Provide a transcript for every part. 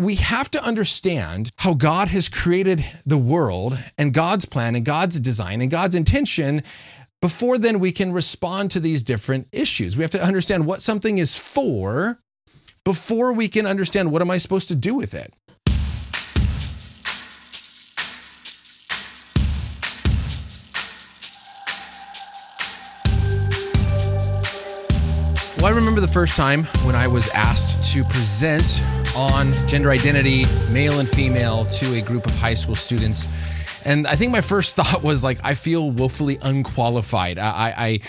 We have to understand how God has created the world and God's plan and God's design and God's intention before then we can respond to these different issues. We have to understand what something is for before we can understand what am I supposed to do with it. Well, I remember the first time when I was asked to present on gender identity, male and female, to a group of high school students. And I think my first thought was like, I feel woefully unqualified. I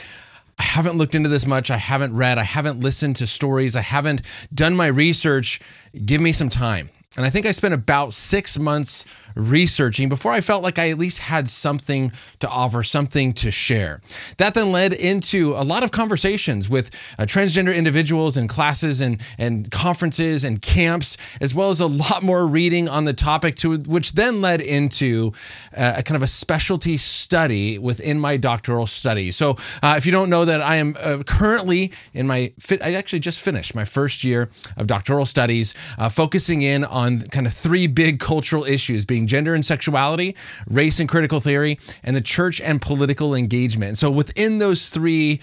haven't looked into this much. I haven't read. I haven't listened to stories. I haven't done my research. Give me some time. And I think I spent about 6 months researching before I felt like I at least had something to offer, something to share. That then led into a lot of conversations with transgender individuals in classes and conferences and camps, as well as a lot more reading on the topic, which then led into a kind of a specialty study within my doctoral study. So if you don't know that I am currently in I actually just finished my first year of doctoral studies, focusing in on kind of three big cultural issues being gender and sexuality, race and critical theory, and the church and political engagement. So within those three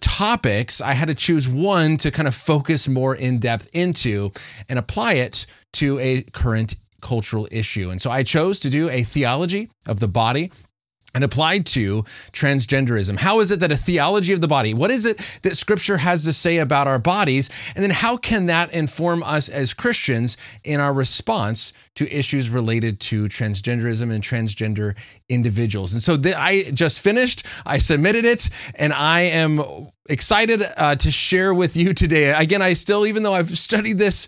topics, I had to choose one to kind of focus more in depth into and apply it to a current cultural issue. And so I chose to do a theology of the body and applied to transgenderism. How is it that a theology of the body, what is it that Scripture has to say about our bodies? And then how can that inform us as Christians in our response to issues related to transgenderism and transgender individuals? And so I just finished, I submitted it, and I am excited to share with you today. Again, even though I've studied this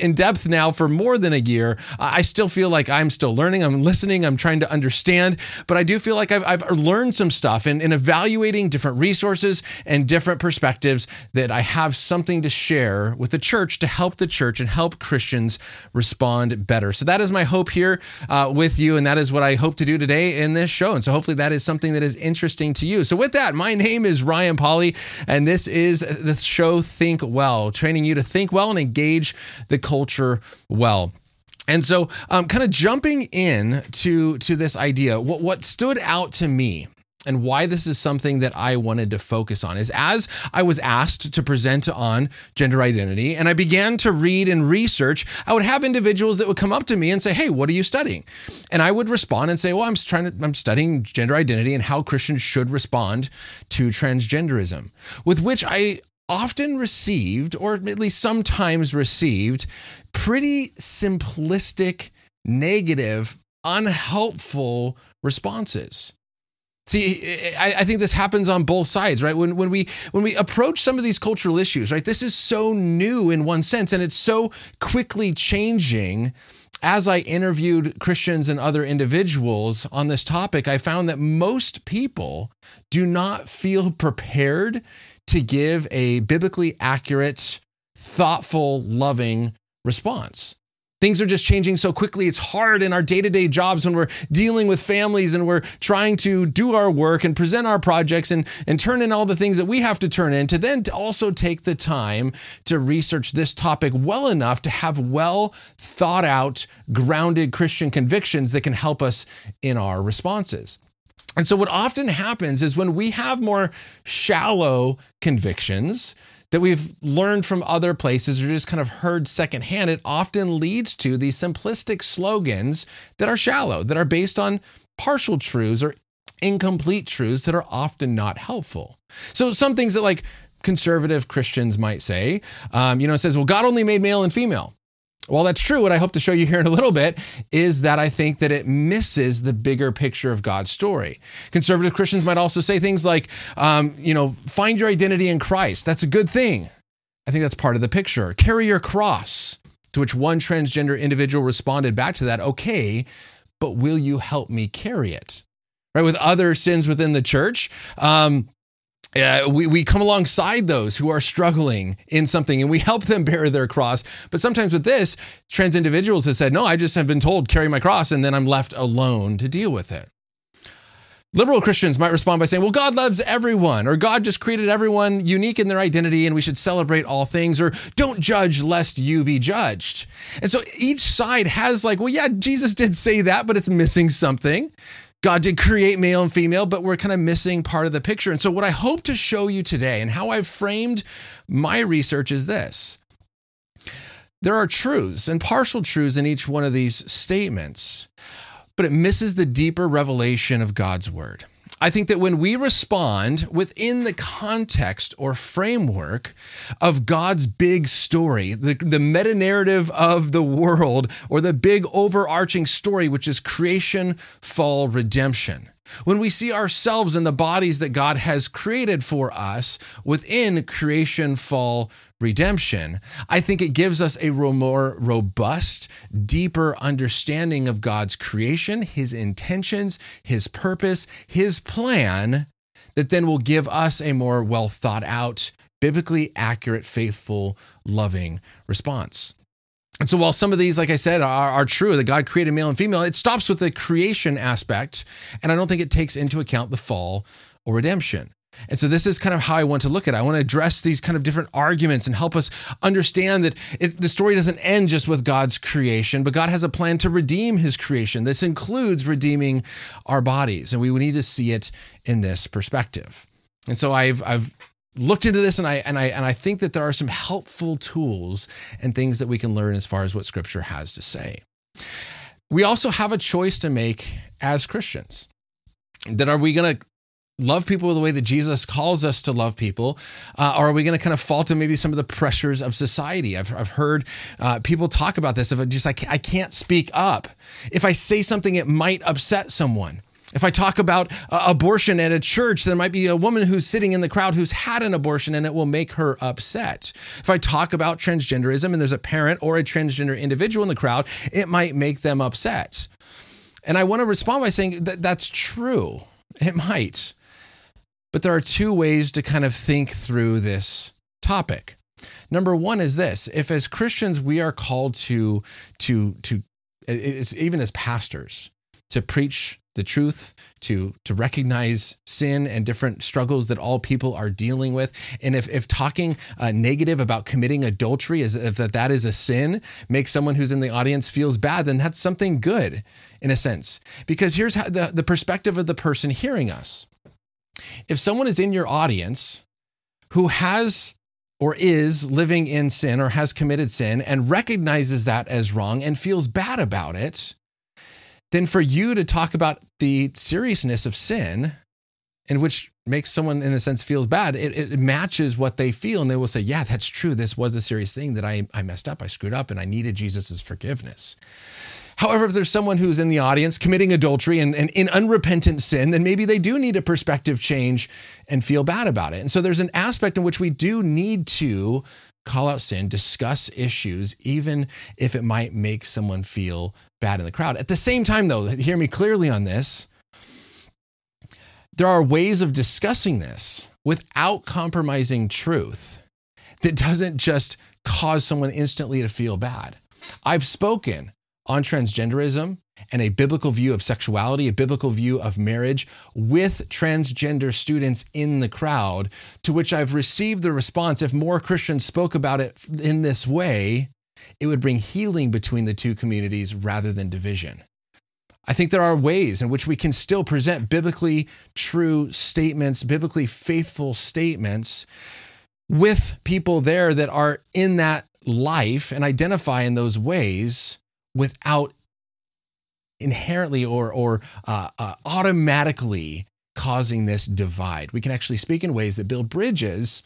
in depth now for more than a year, I still feel like I'm still learning, I'm listening, I'm trying to understand, but I do feel like I've learned some stuff in evaluating different resources and different perspectives that I have something to share with the church to help the church and help Christians respond better. So that is my hope here with you, and that is what I hope to do today in this show. And so hopefully that is something that is interesting to you. So with that, my name is Ryan Polly, and this is the show Think Well, training you to think well and engage the culture well. And so kind of jumping in to this idea, what stood out to me and why this is something that I wanted to focus on is as I was asked to present on gender identity and I began to read and research, I would have individuals that would come up to me and say, hey, what are you studying? And I would respond and say, well, I'm studying gender identity and how Christians should respond to transgenderism, with which I often received, or at least sometimes received, pretty simplistic, negative, unhelpful responses. See, I think this happens on both sides, right? When we approach some of these cultural issues, right? This is so new in one sense, and it's so quickly changing. As I interviewed Christians and other individuals on this topic, I found that most people do not feel prepared to give a biblically accurate, thoughtful, loving response. Things are just changing so quickly. It's hard in our day-to-day jobs when we're dealing with families and we're trying to do our work and present our projects and turn in all the things that we have to turn in, to then also take the time to research this topic well enough to have well thought out, grounded Christian convictions that can help us in our responses. And so what often happens is when we have more shallow convictions that we've learned from other places or just kind of heard secondhand, it often leads to these simplistic slogans that are shallow, that are based on partial truths or incomplete truths that are often not helpful. So some things that like conservative Christians might say, it says, well, God only made male and female. Well, that's true. What I hope to show you here in a little bit is that I think that it misses the bigger picture of God's story. Conservative Christians might also say things like, find your identity in Christ. That's a good thing. I think that's part of the picture. Carry your cross, to which one transgender individual responded back to that, okay, but will you help me carry it? Right? With other sins within the church, we come alongside those who are struggling in something and we help them bear their cross. But sometimes with this, trans individuals have said, no, I just have been told carry my cross, and then I'm left alone to deal with it. Liberal Christians might respond by saying, well, God loves everyone, or God just created everyone unique in their identity and we should celebrate all things, or don't judge lest you be judged. And so each side has like, well, yeah, Jesus did say that, but it's missing something. God did create male and female, but we're kind of missing part of the picture. And so what I hope to show you today and how I've framed my research is this. There are truths and partial truths in each one of these statements, but it misses the deeper revelation of God's word. I think that when we respond within the context or framework of God's big story, the meta-narrative of the world, or the big overarching story, which is creation, fall, redemption, when we see ourselves in the bodies that God has created for us within creation, fall, redemption, I think it gives us a more robust, deeper understanding of God's creation, his intentions, his purpose, his plan, that then will give us a more well thought out, biblically accurate, faithful, loving response. And so while some of these, like I said, are true, that God created male and female, it stops with the creation aspect, and I don't think it takes into account the fall or redemption. And so this is kind of how I want to look at it. I want to address these kind of different arguments and help us understand that the story doesn't end just with God's creation, but God has a plan to redeem his creation. This includes redeeming our bodies, and we need to see it in this perspective. And so I've looked into this, and I think that there are some helpful tools and things that we can learn as far as what Scripture has to say. We also have a choice to make as Christians. That are we going to love people the way that Jesus calls us to love people? Or are we going to kind of fall to maybe some of the pressures of society? I've heard people talk about this. I can't speak up. If I say something, it might upset someone. If I talk about abortion at a church, there might be a woman who's sitting in the crowd who's had an abortion, and it will make her upset. If I talk about transgenderism and there's a parent or a transgender individual in the crowd, it might make them upset. And I want to respond by saying that that's true. It might. But there are two ways to kind of think through this topic. Number one is this. If as Christians, we are called to even as pastors, to preach the truth, to recognize sin and different struggles that all people are dealing with. And if talking negative about committing adultery, as if that is a sin, makes someone who's in the audience feels bad, then that's something good in a sense. Because here's how the perspective of the person hearing us. If someone is in your audience who has or is living in sin or has committed sin and recognizes that as wrong and feels bad about it, then for you to talk about the seriousness of sin, and which makes someone in a sense feels bad, it matches what they feel. And they will say, yeah, that's true. This was a serious thing that I messed up. I screwed up and I needed Jesus's forgiveness. However, if there's someone who's in the audience committing adultery and in unrepentant sin, then maybe they do need a perspective change and feel bad about it. And so there's an aspect in which we do need to call out sin, discuss issues, even if it might make someone feel bad in the crowd. At the same time, though, hear me clearly on this. There are ways of discussing this without compromising truth that doesn't just cause someone instantly to feel bad. I've spoken on transgenderism and a biblical view of sexuality, a biblical view of marriage with transgender students in the crowd, to which I've received the response, if more Christians spoke about it in this way, it would bring healing between the two communities rather than division. I think there are ways in which we can still present biblically true statements, biblically faithful statements with people there that are in that life and identify in those ways without inherently or automatically causing this divide. We can actually speak in ways that build bridges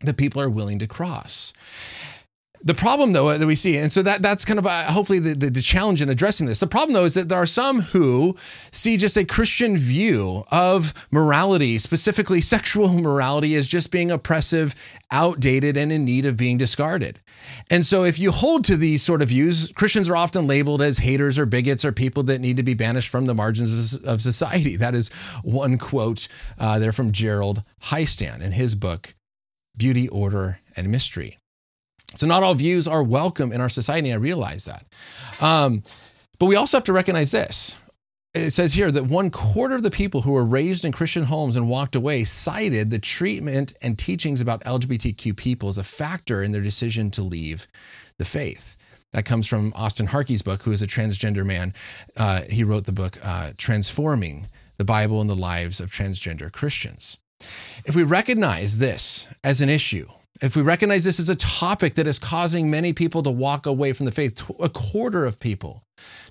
that people are willing to cross. The problem, though, that we see, and so that's kind of hopefully the challenge in addressing this. The problem, though, is that there are some who see just a Christian view of morality, specifically sexual morality, as just being oppressive, outdated, and in need of being discarded. And so if you hold to these sort of views, Christians are often labeled as haters or bigots or people that need to be banished from the margins of society. That is one quote there from Gerald Heistand in his book, Beauty, Order, and Mystery. So not all views are welcome in our society. I realize that. But we also have to recognize this. It says here that 1/4 of the people who were raised in Christian homes and walked away cited the treatment and teachings about LGBTQ people as a factor in their decision to leave the faith. That comes from Austin Hartke's book, who is a transgender man. He wrote the book, Transforming the Bible in the Lives of Transgender Christians. If we recognize this as an issue, if we recognize this as a topic that is causing many people to walk away from the faith, 1/4 of people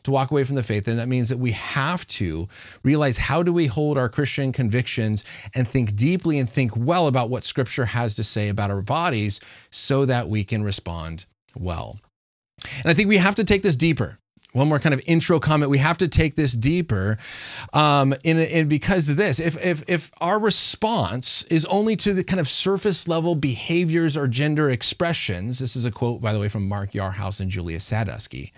to walk away from the faith, then that means that we have to realize, how do we hold our Christian convictions and think deeply and think well about what Scripture has to say about our bodies so that we can respond well? And I think we have to take this deeper. One more kind of intro comment. We have to take this deeper, because of this. If our response is only to the kind of surface level behaviors or gender expressions, this is a quote, by the way, from Mark Yarhouse and Julia Sadusky,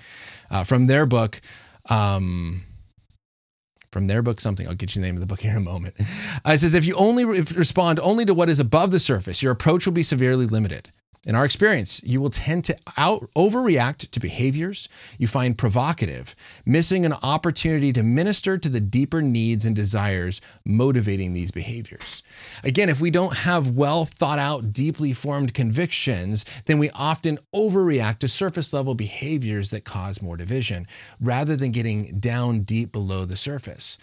from their book. From their book, something. I'll get you the name of the book here in a moment. It says, if you respond only to what is above the surface, your approach will be severely limited. In our experience, you will tend to overreact to behaviors you find provocative, missing an opportunity to minister to the deeper needs and desires motivating these behaviors. Again, if we don't have well thought out, deeply formed convictions, then we often overreact to surface level behaviors that cause more division rather than getting down deep below the surface.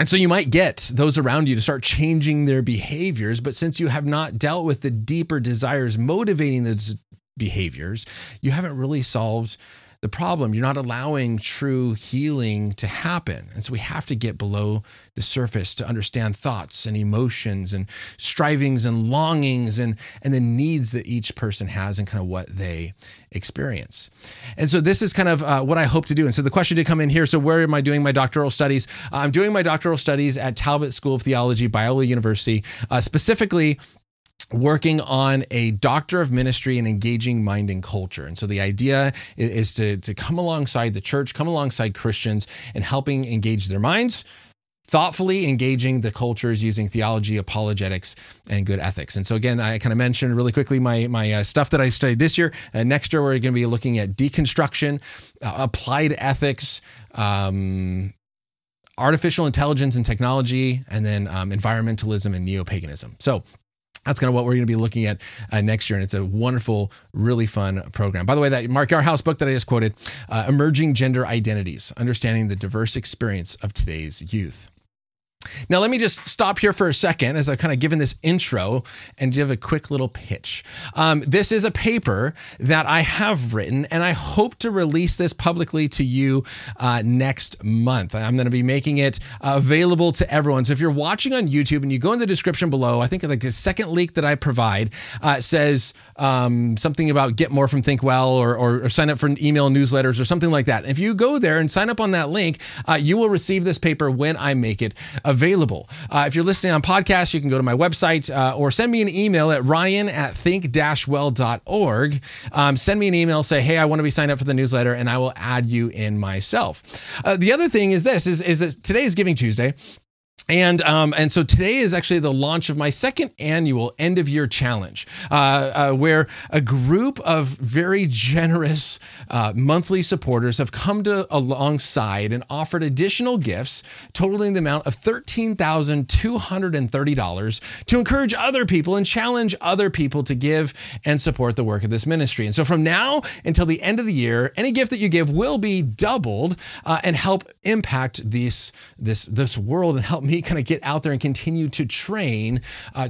And so you might get those around you to start changing their behaviors, but since you have not dealt with the deeper desires motivating those behaviors, you haven't really solved the problem. You're not allowing true healing to happen. And so we have to get below the surface to understand thoughts and emotions and strivings and longings and the needs that each person has and kind of what they experience. And so this is kind of what I hope to do. And so the question did come in here. So where am I doing my doctoral studies? I'm doing my doctoral studies at Talbot School of Theology, Biola University, specifically working on a doctor of ministry and engaging mind and culture. And so the idea is to come alongside the church, come alongside Christians and helping engage their minds, thoughtfully engaging the cultures using theology, apologetics, and good ethics. And so again, I kind of mentioned really quickly my stuff that I studied this year. Next year, we're going to be looking at deconstruction, applied ethics, artificial intelligence and technology, and then environmentalism and neo-paganism. So that's kind of what we're going to be looking at next year. And it's a wonderful, really fun program. By the way, that Mark Yarhouse book that I just quoted, Emerging Gender Identities, Understanding the Diverse Experience of Today's Youth. Now, let me just stop here for a second as I've kind of given this intro and give a quick little pitch. This is a paper that I have written, and I hope to release this publicly to you next month. I'm going to be making it available to everyone. So if you're watching on YouTube and you go in the description below, I think like the second link that I provide says something about get more from Think Well or sign up for an email newsletters or something like that. And if you go there and sign up on that link, you will receive this paper when I make it available. If you're listening on podcasts, you can go to my website or send me an email at ryan@think-well.org. Send me an email, say, hey, I want to be signed up for the newsletter, and I will add you in myself. The other thing is this, is that today is Giving Tuesday. And so today is actually the launch of my second annual end of year challenge, where a group of very generous monthly supporters have come to alongside and offered additional gifts totaling the amount of $13,230 to encourage other people and challenge other people to give and support the work of this ministry. And so from now until the end of the year, any gift that you give will be doubled and help impact this world and help me kind of get out there and continue to train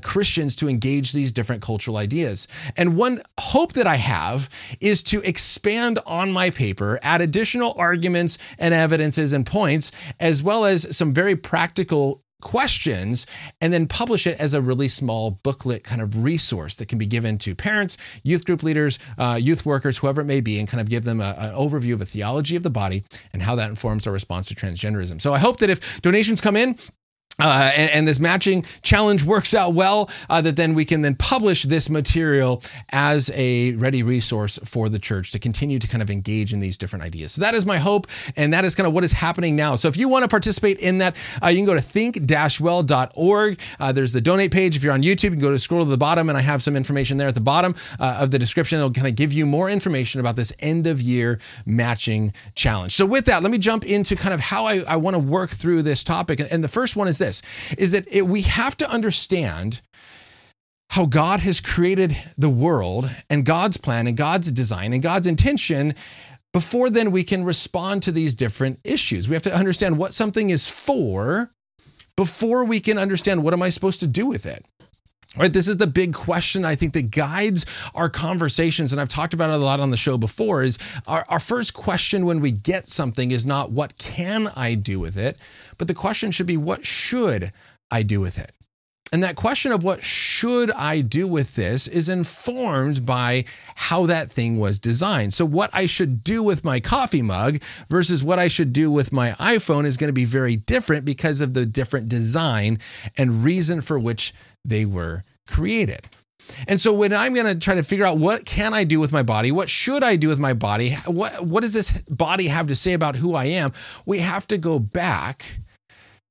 Christians to engage these different cultural ideas. And one hope that I have is to expand on my paper, add additional arguments and evidences and points, as well as some very practical questions, and then publish it as a really small booklet kind of resource that can be given to parents, youth group leaders, youth workers, whoever it may be, and kind of give them an overview of a theology of the body and how that informs our response to transgenderism. So I hope that if donations come in, And this matching challenge works out well, that then we can then publish this material as a ready resource for the church to continue to kind of engage in these different ideas. So that is my hope, and that is kind of what is happening now. So if you want to participate in that, you can go to think-well.org. There's the donate page. If you're on YouTube, you can go to scroll to the bottom, and I have some information there at the bottom of the description that'll kind of give you more information about this end of year matching challenge. So with that, let me jump into kind of how I want to work through this topic. And the first one is this, is that we have to understand how God has created the world and God's plan and God's design and God's intention before then we can respond to these different issues. We have to understand what something is for before we can understand what am I supposed to do with it. All right, this is the big question, I think, that guides our conversations, and I've talked about it a lot on the show before, is our first question when we get something is not what can I do with it, but the question should be what should I do with it? And that question of what should I do with this is informed by how that thing was designed. So what I should do with my coffee mug versus what I should do with my iPhone is going to be very different because of the different design and reason for which they were created. And so when I'm going to try to figure out what can I do with my body, what should I do with my body, what does this body have to say about who I am, we have to go back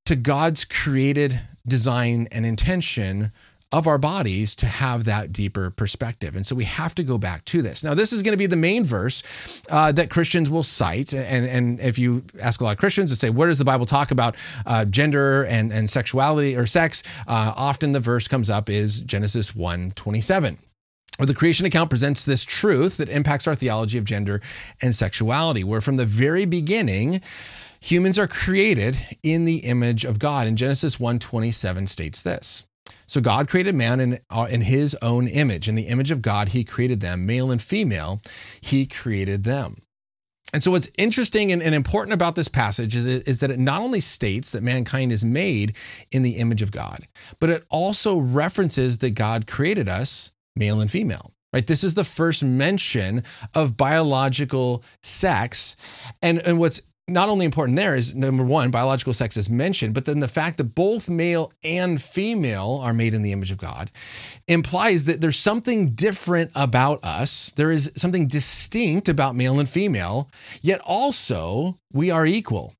to God's created design and intention of our bodies to have that deeper perspective. And so we have to go back to this. Now, this is going to be the main verse that Christians will cite. And if you ask a lot of Christians to say, where does the Bible talk about gender and sexuality or sex? Often the verse comes up is Genesis 1:27, where the creation account presents this truth that impacts our theology of gender and sexuality, where from the very beginning, humans are created in the image of God. And Genesis 1:27 states this. So God created man in his own image. In the image of God, he created them. Male and female, he created them. And so what's interesting and important about this passage is that it not only states that mankind is made in the image of God, but it also references that God created us, male and female. Right? This is the first mention of biological sex. And what's not only important there is, number one, biological sex is mentioned, but then the fact that both male and female are made in the image of God implies that there's something different about us. There is something distinct about male and female, yet also we are equal,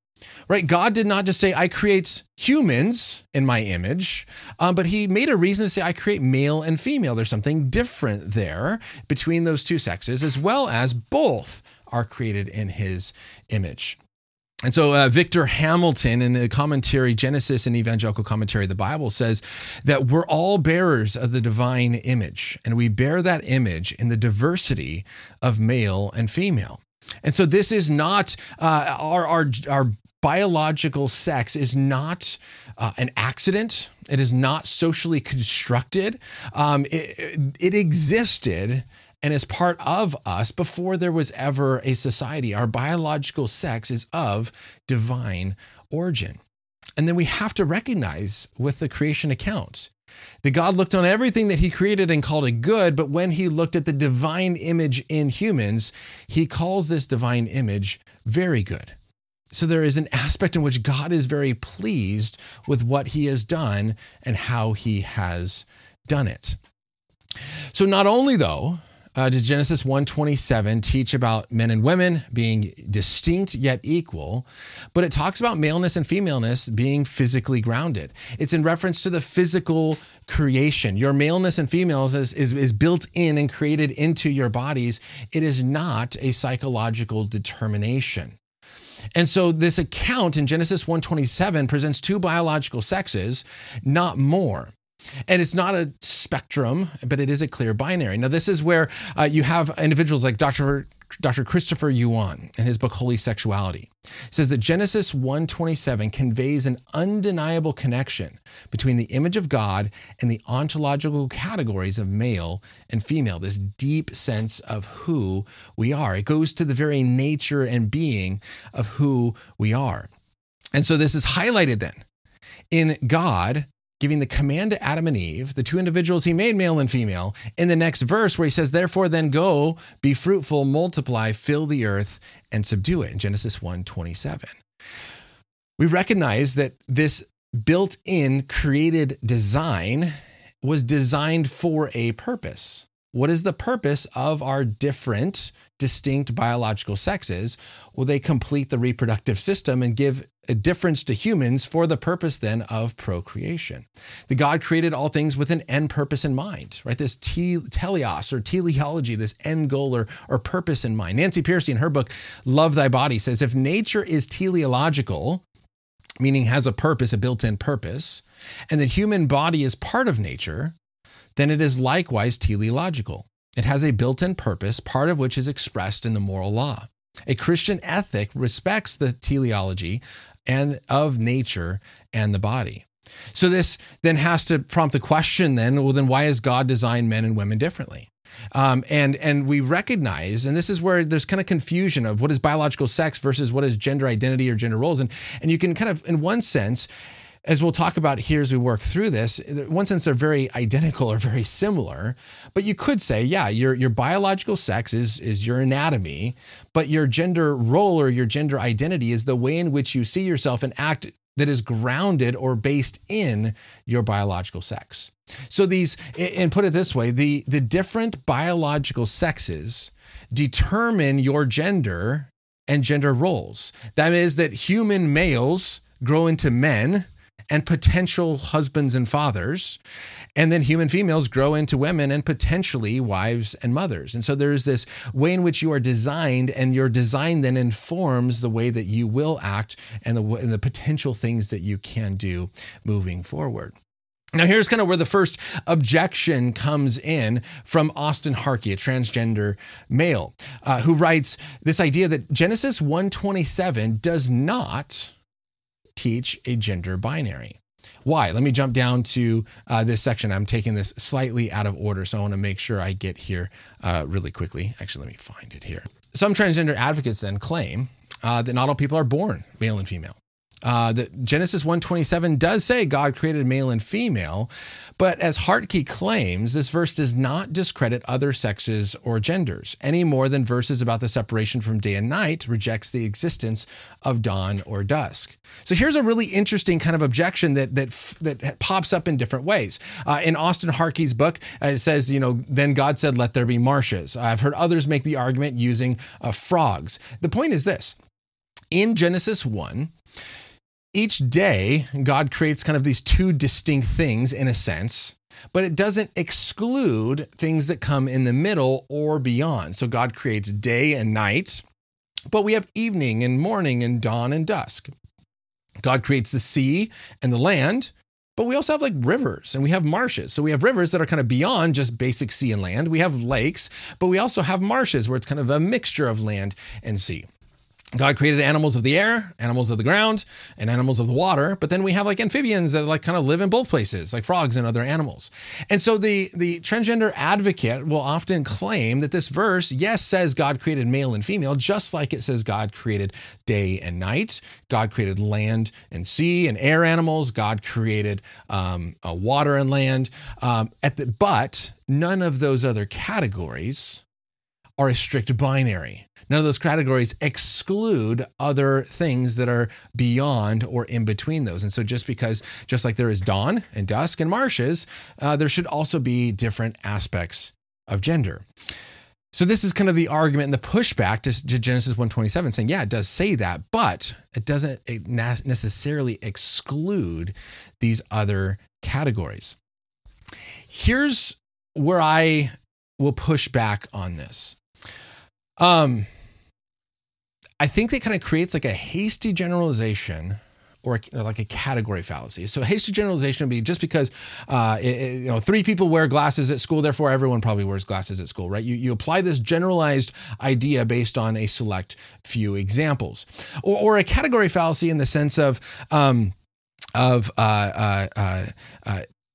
right? God did not just say, I create humans in my image, but he made a reason to say, I create male and female. There's something different there between those two sexes, as well as both are created in his image. And so Victor Hamilton in the commentary, Genesis an Evangelical Commentary of the Bible, says that we're all bearers of the divine image, and we bear that image in the diversity of male and female. And so this is not our biological sex is not an accident. It is not socially constructed. It existed and is part of us before there was ever a society. Our biological sex is of divine origin. And then we have to recognize with the creation account that God looked on everything that he created and called it good, but when he looked at the divine image in humans, he calls this divine image very good. So there is an aspect in which God is very pleased with what he has done and how he has done it. So not only though, did Genesis 1:27 teach about men and women being distinct yet equal, but it talks about maleness and femaleness being physically grounded. It's in reference to the physical creation. Your maleness and femaleness is built in and created into your bodies. It is not a psychological determination. And so this account in Genesis 1:27 presents two biological sexes, not more. And it's not a spectrum, but it is a clear binary. Now, this is where you have individuals like Dr. Christopher Yuan in his book, Holy Sexuality, says that Genesis 1:27 conveys an undeniable connection between the image of God and the ontological categories of male and female, this deep sense of who we are. It goes to the very nature and being of who we are. And so this is highlighted then in God giving the command to Adam and Eve, the two individuals he made, male and female, in the next verse where he says, therefore then go, be fruitful, multiply, fill the earth, and subdue it, in Genesis 1:27. We recognize that this built-in created design was designed for a purpose. What is the purpose of our different, distinct biological sexes? Well, they complete the reproductive system and give a difference to humans for the purpose then of procreation. That God created all things with an end purpose in mind, right? This teleos or teleology, this end goal or purpose in mind. Nancy Pearcey in her book, Love Thy Body, says, if nature is teleological, meaning has a purpose, a built-in purpose, and the human body is part of nature, then it is likewise teleological. It has a built-in purpose, part of which is expressed in the moral law. A Christian ethic respects the teleology and of nature and the body. So this then has to prompt the question then, well, then why has God designed men and women differently? And we recognize, and this is where there's kind of confusion of what is biological sex versus what is gender identity or gender roles. And you can kind of, in one sense, as we'll talk about here as we work through this, in one sense, they're very identical or very similar, but you could say, yeah, your biological sex is your anatomy, but your gender role or your gender identity is the way in which you see yourself and act that is grounded or based in your biological sex. So these, and put it this way, the different biological sexes determine your gender and gender roles. That is that human males grow into men and potential husbands and fathers, and then human females grow into women and potentially wives and mothers. And so there's this way in which you are designed, and your design then informs the way that you will act and the potential things that you can do moving forward. Now, here's kind of where the first objection comes in from Austin Hartke, a transgender male, who writes this idea that Genesis 1:27 does not teach a gender binary. Why? Let me jump down to this section. I'm taking this slightly out of order, so I want to make sure I get here really quickly. Actually, let me find it here. Some transgender advocates then claim that not all people are born male and female. That Genesis 1:27 does say God created male and female, but as Hartke claims, this verse does not discredit other sexes or genders any more than verses about the separation from day and night rejects the existence of dawn or dusk. So here's a really interesting kind of objection that pops up in different ways. In Austin Hartke's book, it says, then God said, let there be marshes. I've heard others make the argument using frogs. The point is this, in Genesis 1, each day, God creates kind of these two distinct things in a sense, but it doesn't exclude things that come in the middle or beyond. So God creates day and night, but we have evening and morning and dawn and dusk. God creates the sea and the land, but we also have like rivers and we have marshes. So we have rivers that are kind of beyond just basic sea and land. We have lakes, but we also have marshes where it's kind of a mixture of land and sea. God created animals of the air, animals of the ground, and animals of the water. But then we have like amphibians that like kind of live in both places, like frogs and other animals. And so the transgender advocate will often claim that this verse, yes, says God created male and female, just like it says God created day and night. God created land and sea and air animals. God created water and land. But none of those other categories are a strict binary. None of those categories exclude other things that are beyond or in between those. And so just like there is dawn and dusk and marshes, there should also be different aspects of gender. So this is kind of the argument and the pushback to Genesis 1:27 saying, yeah, it does say that, but it doesn't necessarily exclude these other categories. Here's where I will push back on this. I think that kind of creates like a hasty generalization or like a category fallacy. So hasty generalization would be just because, three people wear glasses at school, therefore everyone probably wears glasses at school, right? You apply this generalized idea based on a select few examples or a category fallacy in the sense a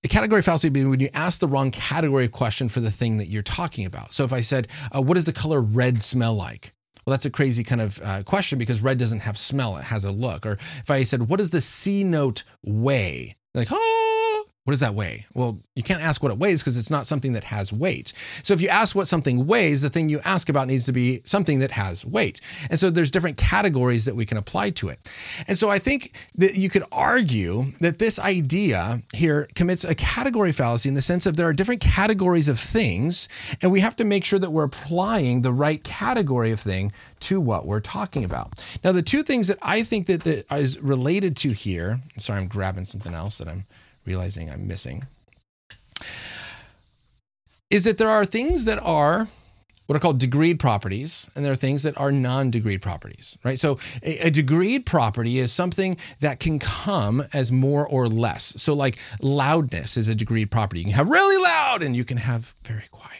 category fallacy would be when you ask the wrong category question for the thing that you're talking about. So if I said, what does the color red smell like? Well, that's a crazy kind of question because red doesn't have smell. It has a look. Or if I said, what does the C note weigh? Like, oh, What does that weigh? Well, you can't ask what it weighs because it's not something that has weight. So if you ask what something weighs, the thing you ask about needs to be something that has weight. And so there's different categories that we can apply to it. And so I think that you could argue that this idea here commits a category fallacy in the sense of there are different categories of things, and we have to make sure that we're applying the right category of thing to what we're talking about. Now, the two things that I think that is related to here, sorry, I'm grabbing something else that I'm realizing I'm missing, is that there are things that are what are called degreed properties, and there are things that are non-degreed properties, right? So a degreed property is something that can come as more or less. So like loudness is a degreed property. You can have really loud and you can have very quiet.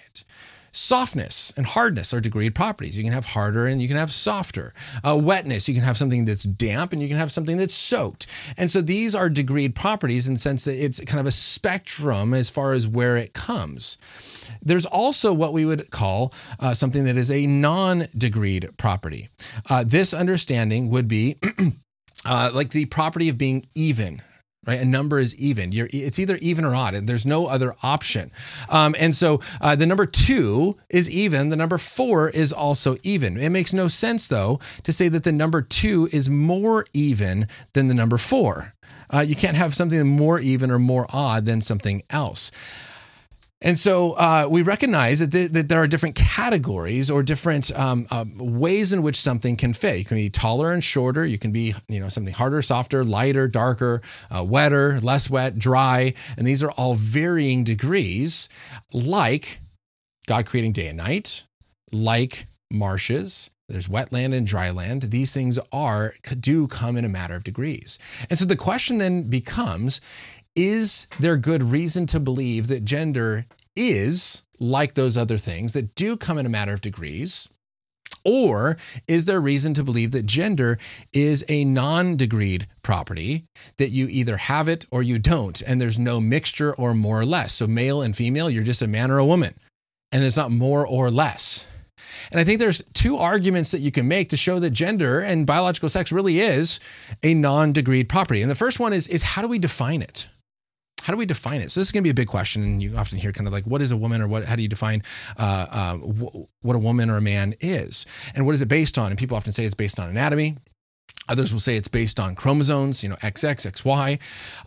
Softness and hardness are degreed properties. You can have harder and you can have softer. Wetness, you can have something that's damp and you can have something that's soaked. And so these are degreed properties in the sense that it's kind of a spectrum as far as where it comes. There's also what we would call something that is a non-degreed property. This understanding would be like the property of being even. Right? A number is even. It's either even or odd, and there's no other option. And so the number 2 is even. The number 4 is also even. It makes no sense, though, to say that the number 2 is more even than the number 4. You can't have something more even or more odd than something else. And so we recognize that, that there are different categories or different ways in which something can fit. You can be taller and shorter. You can be, something harder, softer, lighter, darker, wetter, less wet, dry. And these are all varying degrees, like God creating day and night, like marshes. There's wetland and dry land. These things do come in a matter of degrees. And so the question then becomes, is there good reason to believe that gender is like those other things that do come in a matter of degrees? Or is there reason to believe that gender is a non-degreed property that you either have it or you don't, and there's no mixture or more or less? So male and female, you're just a man or a woman, and it's not more or less. And I think there's two arguments that you can make to show that gender and biological sex really is a non-degreed property. And the first one is how do we define it? How do we define it? So this is going to be a big question. And you often hear kind of like, what is a woman, or how do you define what a woman or a man is? And what is it based on? And people often say it's based on anatomy. Others will say it's based on chromosomes, XX, XY.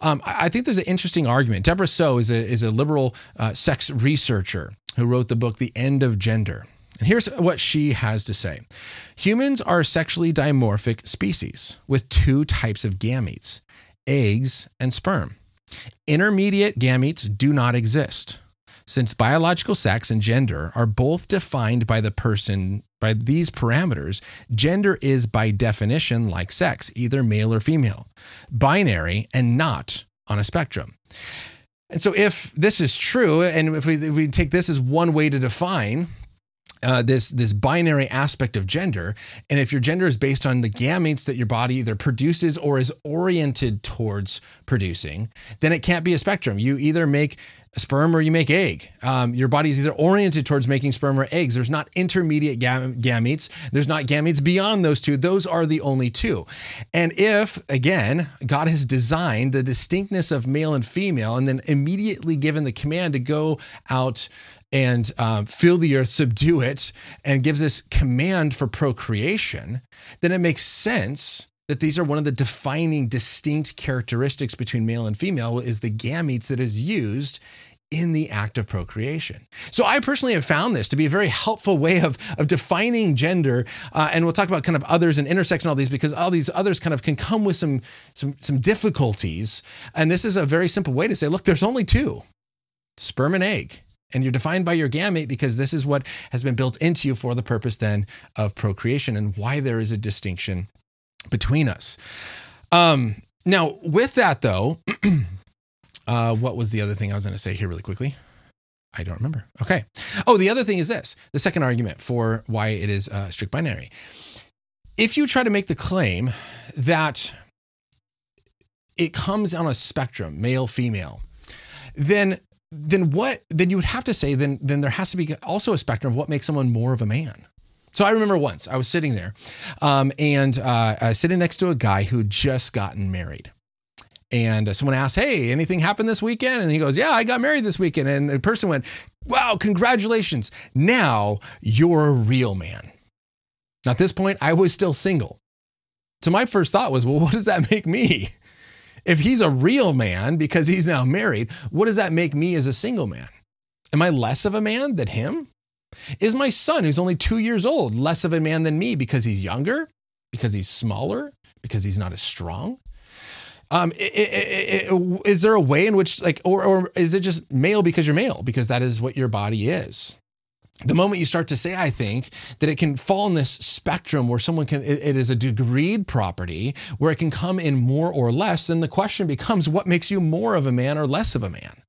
I think there's an interesting argument. Debra Soh is a liberal sex researcher who wrote the book, The End of Gender. And here's what she has to say. Humans are a sexually dimorphic species with 2 types of gametes, eggs and sperm. Intermediate gametes do not exist, since biological sex and gender are both defined by the person by these parameters. Gender is by definition like sex, either male or female, binary and not on a spectrum. And so if this is true, and if we take this as one way to define this binary aspect of gender, and if your gender is based on the gametes that your body either produces or is oriented towards producing, then it can't be a spectrum. You either make a sperm or you make egg. Your body is either oriented towards making sperm or eggs. There's not intermediate gametes. There's not gametes beyond those 2. Those are the only 2. And if, again, God has designed the distinctness of male and female and then immediately given the command to go out and fill the earth, subdue it, and gives this command for procreation, then it makes sense that these are one of the defining distinct characteristics between male and female is the gametes that is used in the act of procreation. So I personally have found this to be a very helpful way of defining gender. And we'll talk about kind of others and intersex and all these, because all these others kind of can come with some difficulties. And this is a very simple way to say, look, there's only 2, sperm and egg. And you're defined by your gamete because this is what has been built into you for the purpose then of procreation, and why there is a distinction between us. Now, with that, though, what was the other thing I was going to say here really quickly? I don't remember. Okay. Oh, the other thing is this, the second argument for why it is strict binary. If you try to make the claim that it comes on a spectrum, male, female, then you would have to say, then there has to be also a spectrum of what makes someone more of a man. So I remember once I was sitting there and I was sitting next to a guy who'd just gotten married. And someone asked, hey, anything happened this weekend? And he goes, yeah, I got married this weekend. And the person went, wow, congratulations. Now you're a real man. Now at this point, I was still single. So my first thought was, well, what does that make me? If he's a real man because he's now married, what does that make me as a single man? Am I less of a man than him? Is my son, who's only 2 years old, less of a man than me because he's younger, because he's smaller, because he's not as strong? Is there a way in which, like, or is it just male because you're male? Because that is what your body is. The moment you start to say, I think, that it can fall in this spectrum where someone can, it is a degreed property where it can come in more or less, then the question becomes, what makes you more of a man or less of a man?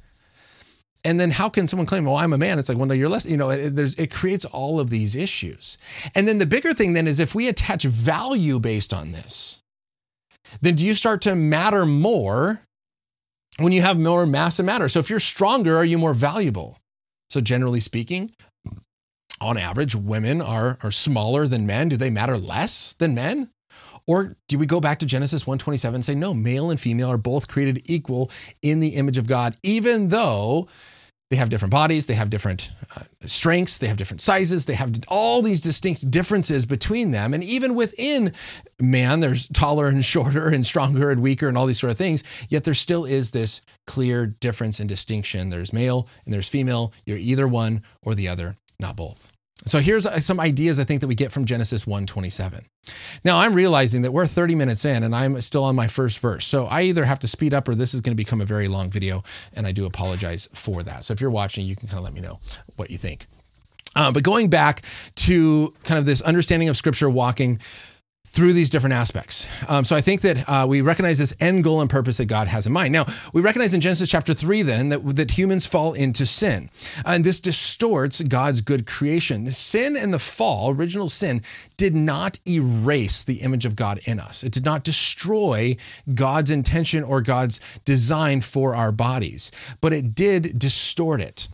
And then how can someone claim, well, I'm a man? It's like, well, no, you're less, you know, it creates all of these issues. And then the bigger thing then is if we attach value based on this, then do you start to matter more when you have more mass and matter? So if you're stronger, are you more valuable? So generally speaking, on average, women are smaller than men. Do they matter less than men? Or do we go back to Genesis 1:27 and say, no, male and female are both created equal in the image of God, even though they have different bodies, they have different strengths, they have different sizes, they have all these distinct differences between them. And even within man, there's taller and shorter and stronger and weaker and all these sort of things. Yet there still is this clear difference and distinction. There's male and there's female. You're either one or the other, not both. So here's some ideas I think that we get from Genesis 1:27. Now I'm realizing that we're 30 minutes in and I'm still on my first verse. So I either have to speed up or this is going to become a very long video. And I do apologize for that. So if you're watching, you can kind of let me know what you think. But going back to kind of this understanding of scripture, walking through these different aspects. So I think that we recognize this end goal and purpose that God has in mind. Now, we recognize in Genesis chapter 3 then that humans fall into sin. And this distorts God's good creation. The sin and the fall, original sin, did not erase the image of God in us. It did not destroy God's intention or God's design for our bodies, but it did distort it.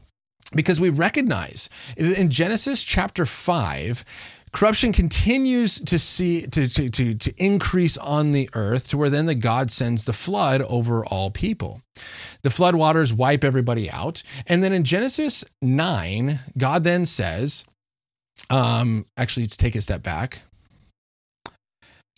Because we recognize in Genesis chapter 5, corruption continues to increase on the earth to where then the God sends the flood over all people. The flood waters wipe everybody out. And then in Genesis 9, God then says, actually, let's take a step back.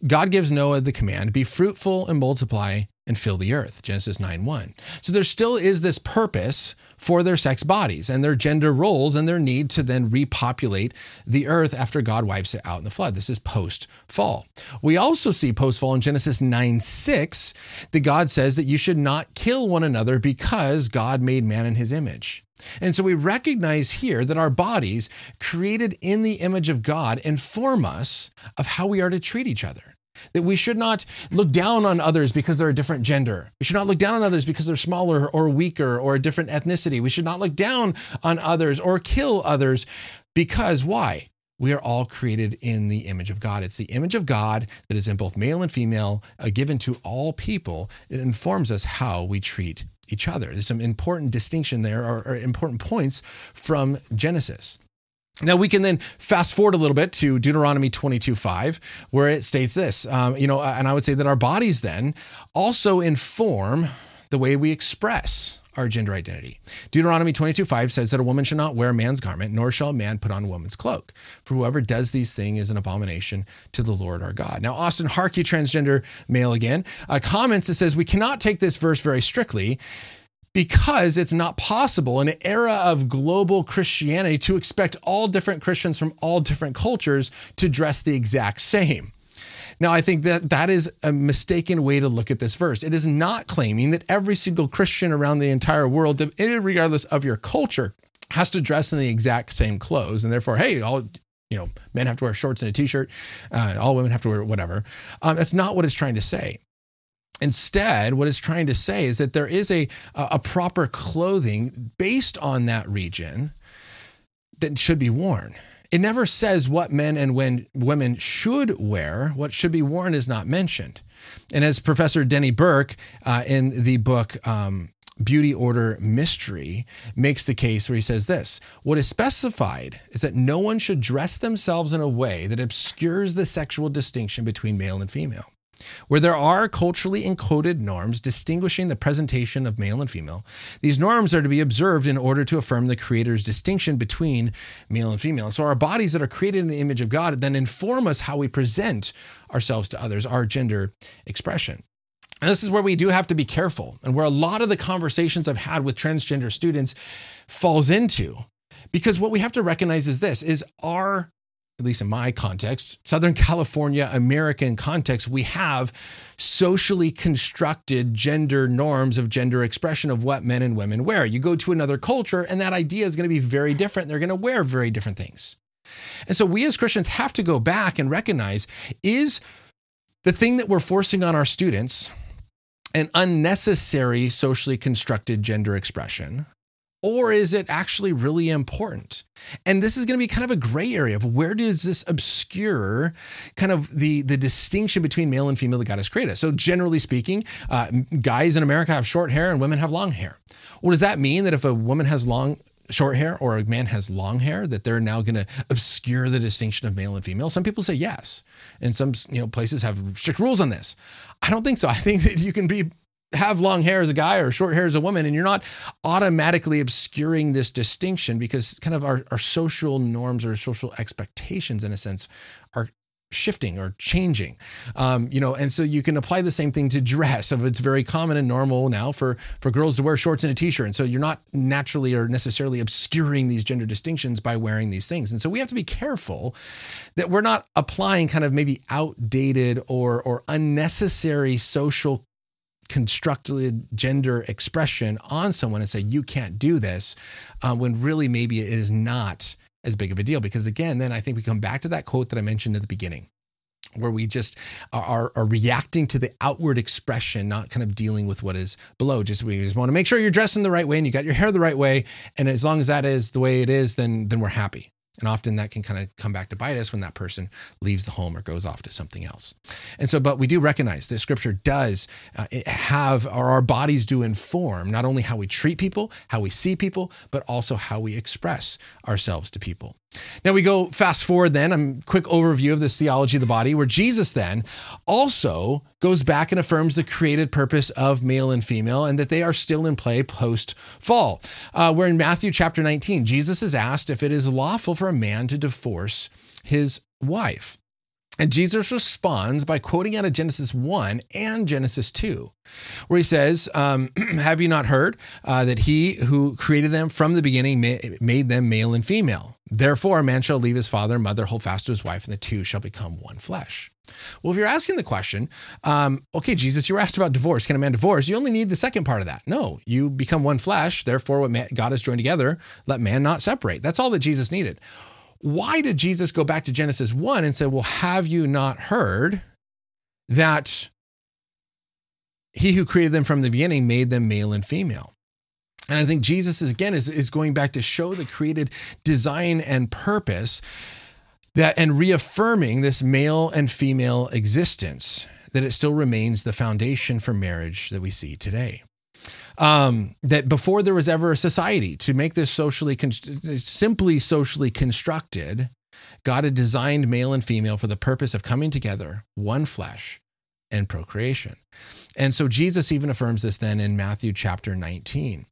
God gives Noah the command, be fruitful and multiply and fill the earth, Genesis 9:1. So there still is this purpose for their sex bodies and their gender roles and their need to then repopulate the earth after God wipes it out in the flood. This is post-fall. We also see post-fall in Genesis 9:6 that God says that you should not kill one another because God made man in his image. And so we recognize here that our bodies, created in the image of God, inform us of how we are to treat each other. That we should not look down on others because they're a different gender. We should not look down on others because they're smaller or weaker or a different ethnicity. We should not look down on others or kill others because why? We are all created in the image of God. It's the image of God that is in both male and female, given to all people. It informs us how we treat each other. There's some important distinction there, or important points from Genesis. Now we can then fast forward a little bit to Deuteronomy 22:5, where it states this, and I would say that our bodies then also inform the way we express our gender identity. Deuteronomy 22:5 says that a woman shall not wear a man's garment, nor shall a man put on a woman's cloak. For whoever does these things is an abomination to the Lord our God. Now, Austin Hartke, transgender male again, comments that says, we cannot take this verse very strictly because it's not possible in an era of global Christianity to expect all different Christians from all different cultures to dress the exact same. Now, I think that is a mistaken way to look at this verse. It is not claiming that every single Christian around the entire world, regardless of your culture, has to dress in the exact same clothes. And therefore, hey, all men have to wear shorts and a t-shirt, and all women have to wear whatever. That's not what it's trying to say. Instead, what it's trying to say is that there is a proper clothing based on that region that should be worn. It never says what men and women should wear. What should be worn is not mentioned. And as Professor Denny Burk in the book Beauty, Order, and Mystery makes the case where he says this, what is specified is that no one should dress themselves in a way that obscures the sexual distinction between male and female. where there are culturally encoded norms distinguishing the presentation of male and female. These norms are to be observed in order to affirm the Creator's distinction between male and female. So our bodies that are created in the image of God then inform us how we present ourselves to others, our gender expression. And this is where we do have to be careful, and where a lot of the conversations I've had with transgender students falls into. Because what we have to recognize is this, is our, at least in my context, Southern California, American context, we have socially constructed gender norms of gender expression of what men and women wear. You go to another culture and that idea is going to be very different. They're going to wear very different things. And so we as Christians have to go back and recognize, is the thing that we're forcing on our students an unnecessary socially constructed gender expression, or is it actually really important? And this is going to be kind of a gray area of where does this obscure kind of the distinction between male and female that God has created. So generally speaking, guys in America have short hair and women have long hair. Well, does that mean that if a woman has short hair or a man has long hair, that they're now going to obscure the distinction of male and female? Some people say yes. And some places have strict rules on this. I don't think so. I think that you can have long hair as a guy or short hair as a woman, and you're not automatically obscuring this distinction, because kind of our social norms or social expectations in a sense are shifting or changing. And so you can apply the same thing to dress. It's very common and normal now for girls to wear shorts and a t-shirt. And so you're not naturally or necessarily obscuring these gender distinctions by wearing these things. And so we have to be careful that we're not applying kind of maybe outdated or unnecessary social constructed gender expression on someone and say, you can't do this, when really maybe it is not as big of a deal. Because again, then I think we come back to that quote that I mentioned at the beginning, where we just are reacting to the outward expression, not kind of dealing with what is below. We just want to make sure you're dressed in the right way and you got your hair the right way. And as long as that is the way it is, then we're happy. And often that can kind of come back to bite us when that person leaves the home or goes off to something else. And so, but we do recognize that scripture does our bodies do inform not only how we treat people, how we see people, but also how we express ourselves to people. Now we go fast forward then, a quick overview of this theology of the body, where Jesus then also goes back and affirms the created purpose of male and female, and that they are still in play post-fall. We're in Matthew chapter 19. Jesus is asked if it is lawful for a man to divorce his wife. And Jesus responds by quoting out of Genesis 1 and Genesis 2, where he says, have you not heard that he who created them from the beginning made them male and female? Therefore, a man shall leave his father and mother, hold fast to his wife, and the two shall become one flesh. Well, if you're asking the question, okay, Jesus, you were asked about divorce. Can a man divorce? You only need the second part of that. No, you become one flesh. Therefore, what God has joined together, let man not separate. That's all that Jesus needed. Why did Jesus go back to Genesis 1 and say, well, have you not heard that he who created them from the beginning made them male and female? And I think Jesus is going back to show the created design and purpose, that and reaffirming this male and female existence, that it still remains the foundation for marriage that we see today. That before there was ever a society to make this simply socially constructed, God had designed male and female for the purpose of coming together, one flesh, and procreation. And so Jesus even affirms this then in Matthew chapter 19.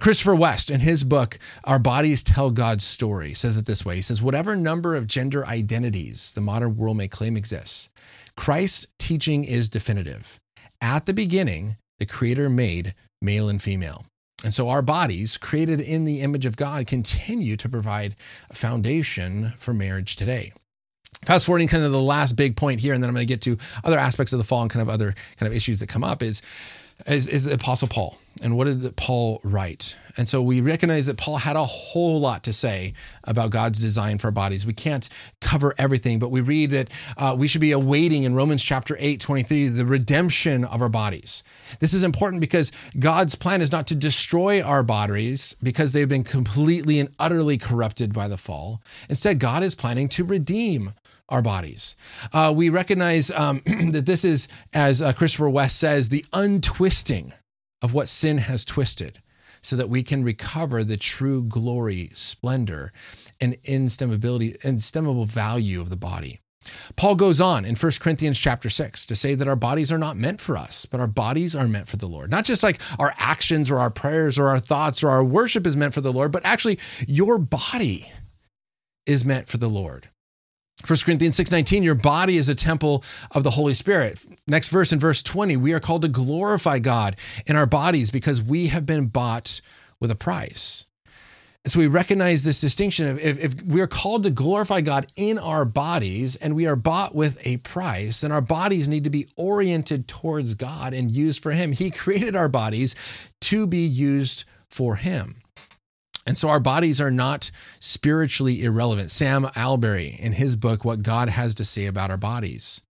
Christopher West, in his book, Our Bodies Tell God's Story, says it this way. He says, whatever number of gender identities the modern world may claim exists, Christ's teaching is definitive. At the beginning, the Creator made male and female. And so our bodies, created in the image of God, continue to provide a foundation for marriage today. Fast forwarding kind of the last big point here, and then I'm going to get to other aspects of the fall and kind of other kind of issues that come up, is the Apostle Paul. And what did Paul write? And so we recognize that Paul had a whole lot to say about God's design for our bodies. We can't cover everything, but we read that we should be awaiting in Romans chapter 8:23, the redemption of our bodies. This is important because God's plan is not to destroy our bodies because they've been completely and utterly corrupted by the fall. Instead, God is planning to redeem our bodies. We recognize that this is, as Christopher West says, the untwisting of what sin has twisted, so that we can recover the true glory, splendor, and inestimable value of the body. Paul goes on in 1 Corinthians chapter 6 to say that our bodies are not meant for us, but our bodies are meant for the Lord. Not just like our actions or our prayers or our thoughts or our worship is meant for the Lord, but actually your body is meant for the Lord. 1 Corinthians 6:19, your body is a temple of the Holy Spirit. Next verse in verse 20, we are called to glorify God in our bodies because we have been bought with a price. And so we recognize this distinction of if we are called to glorify God in our bodies and we are bought with a price, then our bodies need to be oriented towards God and used for Him. He created our bodies to be used for Him. And so our bodies are not spiritually irrelevant. Sam Allberry, in his book, What God Has to Say About Our Bodies,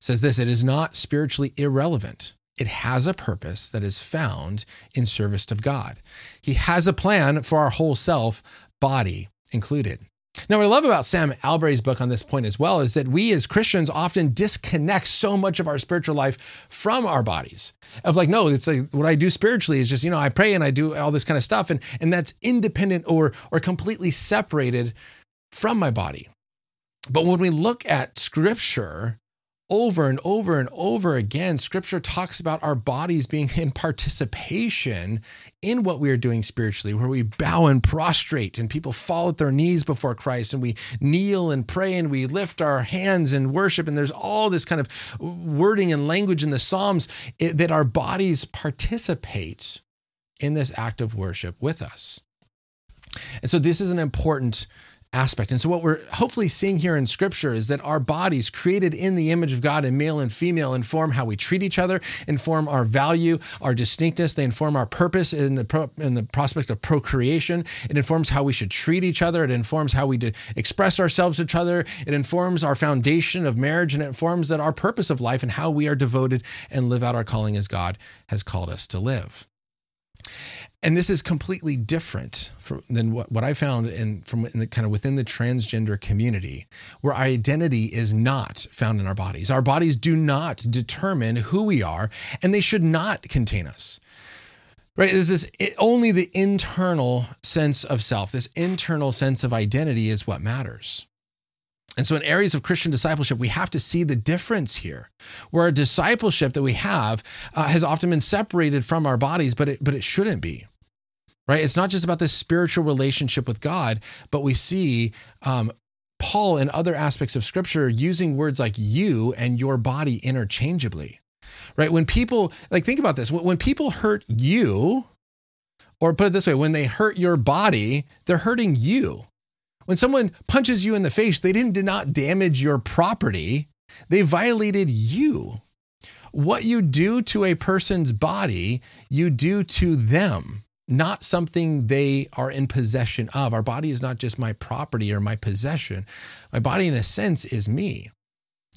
says this: it is not spiritually irrelevant. It has a purpose that is found in service to God. He has a plan for our whole self, body included. Now, what I love about Sam Allberry's book on this point as well is that we as Christians often disconnect so much of our spiritual life from our bodies. Of like, no, it's like what I do spiritually is just, I pray and I do all this kind of stuff. And that's independent or completely separated from my body. But when we look at Scripture, over and over again, Scripture talks about our bodies being in participation in what we are doing spiritually, where we bow and prostrate and people fall at their knees before Christ and we kneel and pray and we lift our hands and worship. And there's all this kind of wording and language in the Psalms that our bodies participate in this act of worship with us. And so this is an important aspect. And so what we're hopefully seeing here in Scripture is that our bodies, created in the image of God in male and female, inform how we treat each other, inform our value, our distinctness. They inform our purpose in the prospect of procreation. It informs how we should treat each other. It informs how we express ourselves to each other. It informs our foundation of marriage, and it informs that our purpose of life and how we are devoted and live out our calling as God has called us to live. And this is completely different than what I found within the transgender community, where our identity is not found in our bodies. Our bodies do not determine who we are, and they should not contain us. Right? Only the internal sense of self, this internal sense of identity, is what matters. And so in areas of Christian discipleship, we have to see the difference here, where our discipleship that we have has often been separated from our bodies, but it shouldn't be, right? It's not just about this spiritual relationship with God, but we see Paul and other aspects of Scripture using words like you and your body interchangeably, right? When people, think about this, when people hurt you, or put it this way, when they hurt your body, they're hurting you. When someone punches you in the face, they did not damage your property. They violated you. What you do to a person's body, you do to them, not something they are in possession of. Our body is not just my property or my possession. My body, in a sense, is me.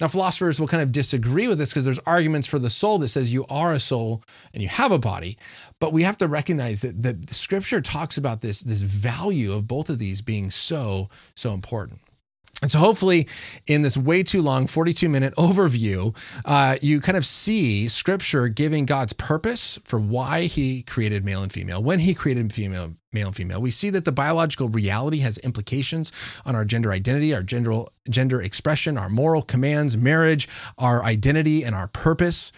Now, philosophers will kind of disagree with this because there's arguments for the soul that says you are a soul and you have a body. But we have to recognize that the Scripture talks about this value of both of these being so, so important. And so hopefully in this way too long 42-minute overview, you kind of see Scripture giving God's purpose for why He created male and female, when He created male and female. We see that the biological reality has implications on our gender identity, our gender expression, our moral commands, marriage, our identity, and our purpose.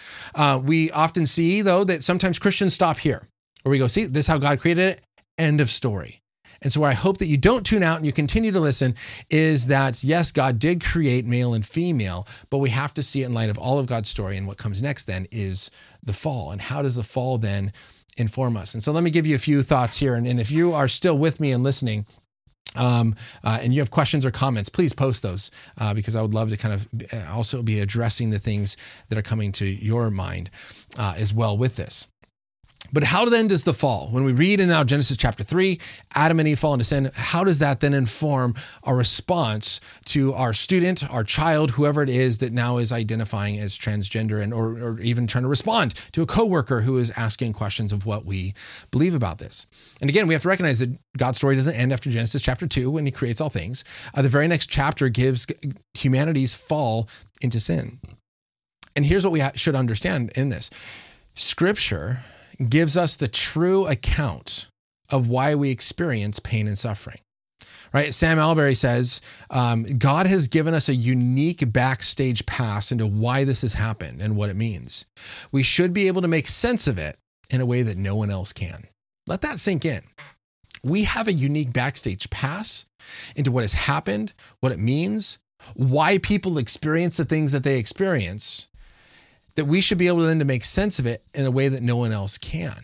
We often see, though, that sometimes Christians stop here, where we go, see, this is how God created it, end of story. And so what I hope that you don't tune out and you continue to listen is that, yes, God did create male and female, but we have to see it in light of all of God's story. And what comes next then is the fall. And how does the fall then inform us? And so let me give you a few thoughts here. And if you are still with me and listening, and you have questions or comments, please post those because I would love to kind of also be addressing the things that are coming to your mind as well with this. But how then does the fall, when we read in now Genesis chapter 3, Adam and Eve fall into sin, how does that then inform our response to our student, our child, whoever it is that now is identifying as transgender and or even trying to respond to a coworker who is asking questions of what we believe about this? And again, we have to recognize that God's story doesn't end after Genesis chapter 2 when He creates all things. The very next chapter gives humanity's fall into sin. And here's what we should understand in this. Scripture gives us the true account of why we experience pain and suffering. right? Sam Allberry says, God has given us a unique backstage pass into why this has happened and what it means. We should be able to make sense of it in a way that no one else can. Let that sink in. We have a unique backstage pass into what has happened, what it means, why people experience the things that they experience, that we should be able then to make sense of it in a way that no one else can.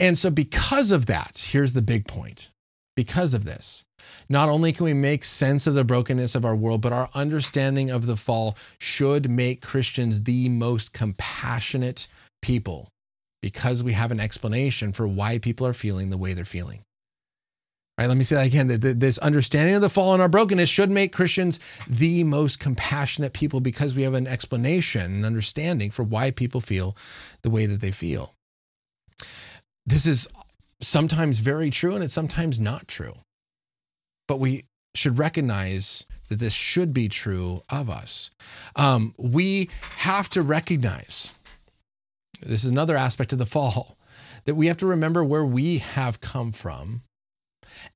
And so because of that, here's the big point. Because of this, not only can we make sense of the brokenness of our world, but our understanding of the fall should make Christians the most compassionate people, because we have an explanation for why people are feeling the way they're feeling. All right, let me say that again. This understanding of the fall and our brokenness should make Christians the most compassionate people, because we have an explanation and understanding for why people feel the way that they feel. This is sometimes very true, and it's sometimes not true. But we should recognize that this should be true of us. We have to recognize... this is another aspect of the fall, that we have to remember where we have come from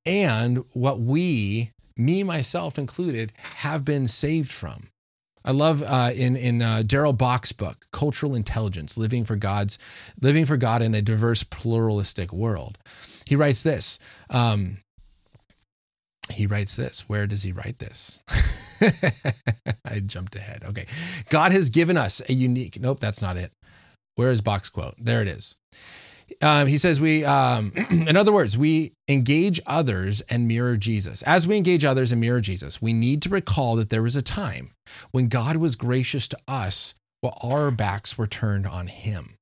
and what we, me, myself included, have been saved from. I love in Darrell Bock's book, Cultural Intelligence, Living for God in a Diverse Pluralistic World. He writes this. Where does he write this? I jumped ahead. Okay. God has given us a unique... nope, that's not it. Where is Bock's quote? There it is. He says, in other words, we engage others and mirror Jesus. As we engage others and mirror Jesus, we need to recall that there was a time when God was gracious to us while our backs were turned on him.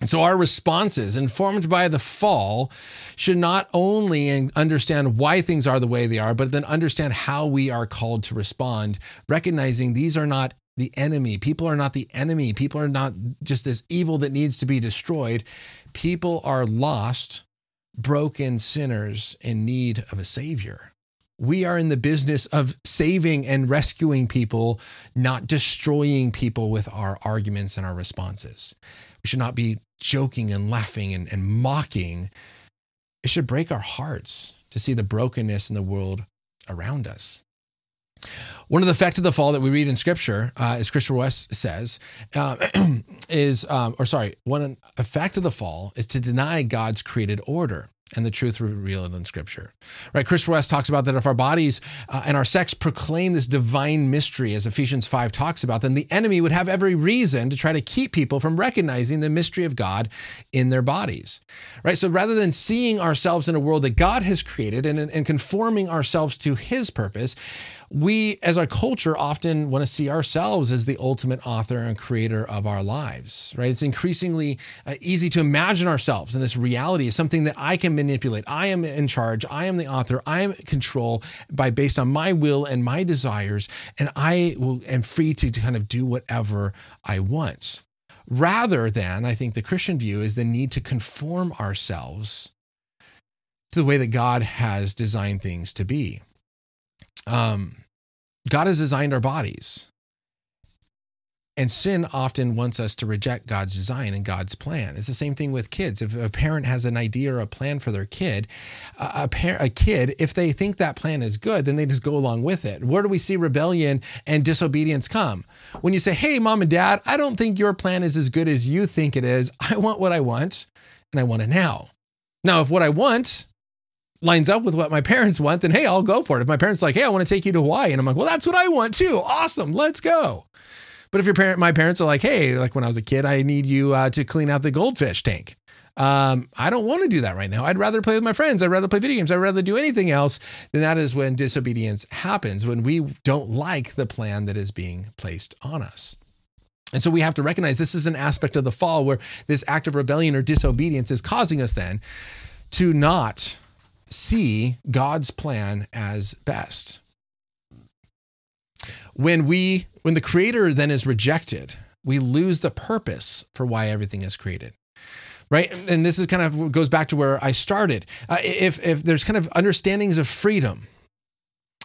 And so our responses, informed by the fall, should not only understand why things are the way they are, but then understand how we are called to respond, recognizing these are not the enemy. People are not the enemy. People are not just this evil that needs to be destroyed. People are lost, broken sinners in need of a savior. We are in the business of saving and rescuing people, not destroying people with our arguments and our responses. We should not be joking and laughing and mocking. It should break our hearts to see the brokenness in the world around us. One of the effects of the fall that we read in Scripture, as Christopher West says, one effect of the fall is to deny God's created order and the truth revealed in Scripture. Right? Christopher West talks about that if our bodies and our sex proclaim this divine mystery, as Ephesians 5 talks about, then the enemy would have every reason to try to keep people from recognizing the mystery of God in their bodies. Right? So rather than seeing ourselves in a world that God has created and conforming ourselves to his purpose, we, as our culture, often want to see ourselves as the ultimate author and creator of our lives, right? It's increasingly easy to imagine ourselves in this reality as something that I can manipulate. I am in charge. I am the author. I am in control based on my will and my desires, and am free to kind of do whatever I want. Rather than, I think the Christian view is the need to conform ourselves to the way that God has designed things to be. God has designed our bodies, and sin often wants us to reject God's design and God's plan. It's the same thing with kids. If a parent has an idea or a plan for their kid, a kid, if they think that plan is good, then they just go along with it. Where do we see rebellion and disobedience come? When you say, hey, mom and dad, I don't think your plan is as good as you think it is. I want what I want, and I want it now. Now, if what I want lines up with what my parents want, then hey, I'll go for it. If my parents are like, hey, I want to take you to Hawaii, and I'm like, well, that's what I want too. Awesome, let's go. But if my parents are like, hey, like when I was a kid, I need you to clean out the goldfish tank. I don't want to do that right now. I'd rather play with my friends. I'd rather play video games. I'd rather do anything else. Then that is when disobedience happens, when we don't like the plan that is being placed on us. And so we have to recognize this is an aspect of the fall where this act of rebellion or disobedience is causing us then to not see God's plan as best. When the creator then is rejected, we lose the purpose for why everything is created. Right? And this is kind of goes back to where I started. If there's kind of understandings of freedom,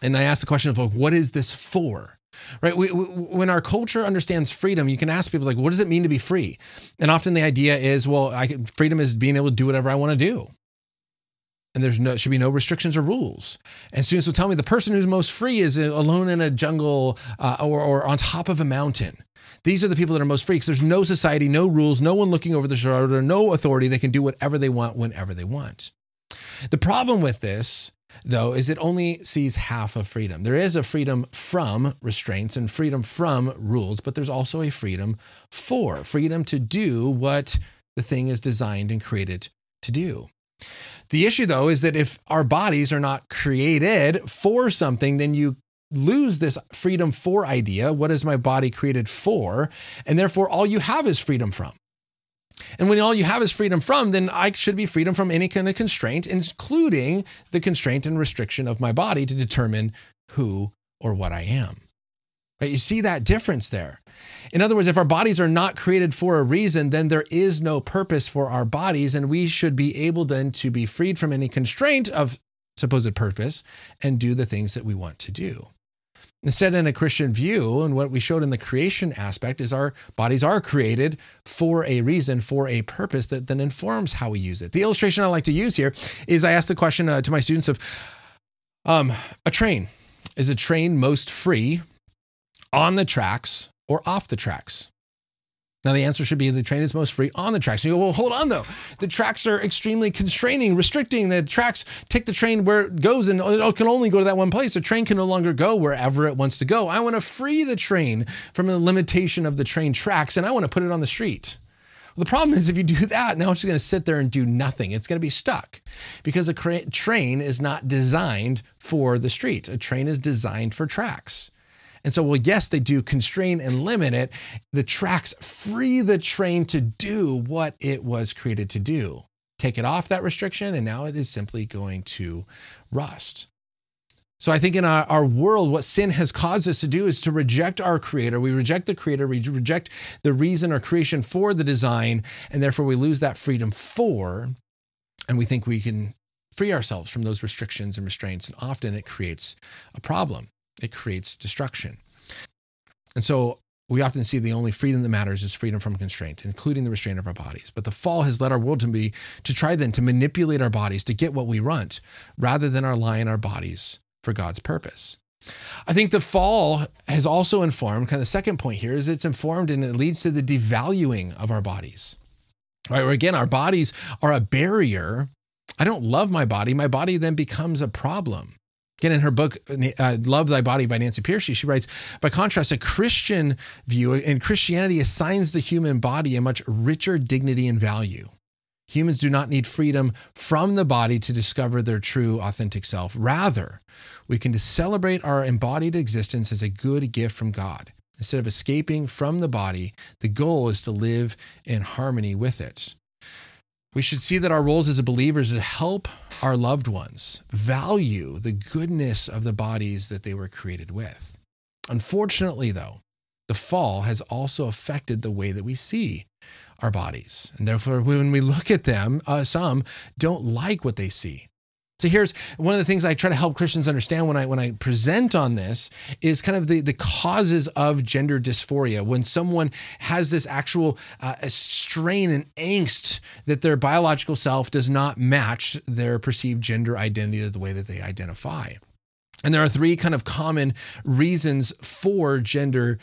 and I ask the question of like, what is this for? Right? When our culture understands freedom, you can ask people like, what does it mean to be free? And often the idea is, well, freedom is being able to do whatever I want to do. and there's no should be no restrictions or rules. And students will tell me the person who's most free is alone in a jungle or on top of a mountain. These are the people that are most free because there's no society, no rules, no one looking over their shoulder, no authority. They can do whatever they want, whenever they want. The problem with this, though, is it only sees half of freedom. There is a freedom from restraints and freedom from rules, but there's also a freedom to do what the thing is designed and created to do. The issue, though, is that if our bodies are not created for something, then you lose this freedom for idea. What is my body created for? And therefore, all you have is freedom from. And when all you have is freedom from, then I should be freedom from any kind of constraint, including the constraint and restriction of my body to determine who or what I am. Right? You see that difference there. In other words, if our bodies are not created for a reason, then there is no purpose for our bodies, and we should be able then to be freed from any constraint of supposed purpose and do the things that we want to do. Instead, in a Christian view, and what we showed in the creation aspect is our bodies are created for a reason, for a purpose that then informs how we use it. The illustration I like to use here is I asked the question to my students of a train. Is a train most free on the tracks or off the tracks? Now, the answer should be the train is most free on the tracks. And you go, well, hold on, though. The tracks are extremely constraining, restricting. The tracks take the train where it goes and it can only go to that one place. The train can no longer go wherever it wants to go. I want to free the train from the limitation of the train tracks, and I want to put it on the street. Well, the problem is if you do that, now it's going to sit there and do nothing. It's going to be stuck because a train is not designed for the street. A train is designed for tracks. And so, well, yes, they do constrain and limit it. The tracks free the train to do what it was created to do. Take it off that restriction, and now it is simply going to rust. So I think in our world, what sin has caused us to do is to reject our creator. We reject the creator. We reject the reason or creation for the design, and therefore we lose that freedom for, and we think we can free ourselves from those restrictions and restraints. And often it creates a problem. It creates destruction. And so we often see the only freedom that matters is freedom from constraint, including the restraint of our bodies. But the fall has led our world to try to manipulate our bodies to get what we want rather than align our bodies for God's purpose. I think the fall has also informed, kind of the second point here is it's informed and it leads to the devaluing of our bodies. All right, where again, our bodies are a barrier. I don't love my body. My body then becomes a problem. Again, in her book, Love Thy Body by Nancy Pearcey, she writes, by contrast, a Christian view in Christianity assigns the human body a much richer dignity and value. Humans do not need freedom from the body to discover their true, authentic self. Rather, we can celebrate our embodied existence as a good gift from God. Instead of escaping from the body, the goal is to live in harmony with it. We should see that our roles as believers is to help our loved ones value the goodness of the bodies that they were created with. Unfortunately, though, the fall has also affected the way that we see our bodies. And therefore, when we look at them, some don't like what they see. So here's one of the things I try to help Christians understand when I present on this is kind of the causes of gender dysphoria. When someone has this actual strain and angst that their biological self does not match their perceived gender identity or the way that they identify. And there are three kind of common reasons for gender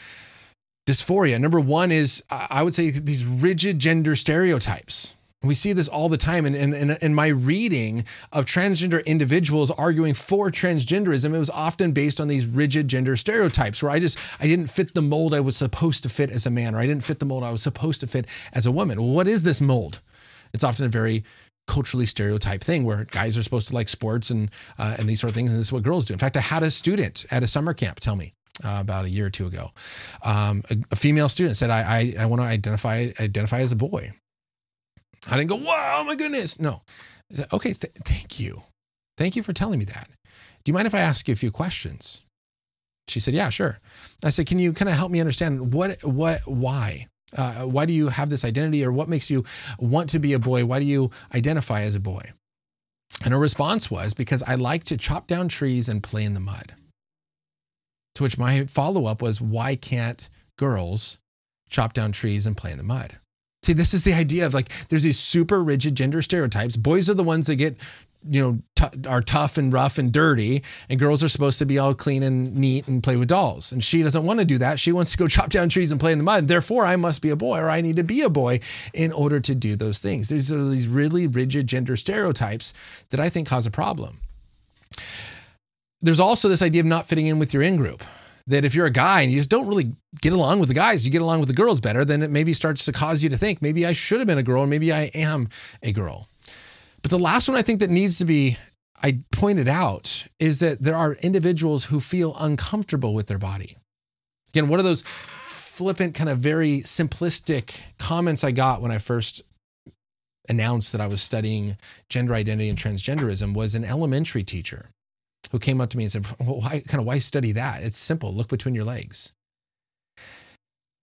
dysphoria. Number one is, I would say, these rigid gender stereotypes. We see this all the time. In my reading of transgender individuals arguing for transgenderism, it was often based on these rigid gender stereotypes where I didn't fit the mold I was supposed to fit as a man, or I didn't fit the mold I was supposed to fit as a woman. Well, what is this mold? It's often a very culturally stereotyped thing where guys are supposed to like sports and these sort of things. And this is what girls do. In fact, I had a student at a summer camp tell me, about a year or two ago, a female student said, I want to identify as a boy. I didn't go, wow, oh my goodness. No. I said, okay, thank you. Thank you for telling me that. Do you mind if I ask you a few questions? She said, yeah, sure. I said, can you kind of help me understand why? Why do you have this identity, or what makes you want to be a boy? Why do you identify as a boy? And her response was, because I like to chop down trees and play in the mud. To which my follow-up was, why can't girls chop down trees and play in the mud? See, this is the idea of like, there's these super rigid gender stereotypes. Boys are the ones that get, are tough and rough and dirty, and girls are supposed to be all clean and neat and play with dolls. And she doesn't want to do that. She wants to go chop down trees and play in the mud. Therefore, I must be a boy, or I need to be a boy in order to do those things. There's these really rigid gender stereotypes that I think cause a problem. There's also this idea of not fitting in with your in-group. That if you're a guy and you just don't really get along with the guys, you get along with the girls better, then it maybe starts to cause you to think, maybe I should have been a girl, or maybe I am a girl. But the last one I think that needs to be pointed out is that there are individuals who feel uncomfortable with their body. Again, one of those flippant, kind of very simplistic comments I got when I first announced that I was studying gender identity and transgenderism was an elementary teacher who came up to me and said, well, why study that? It's simple. Look between your legs.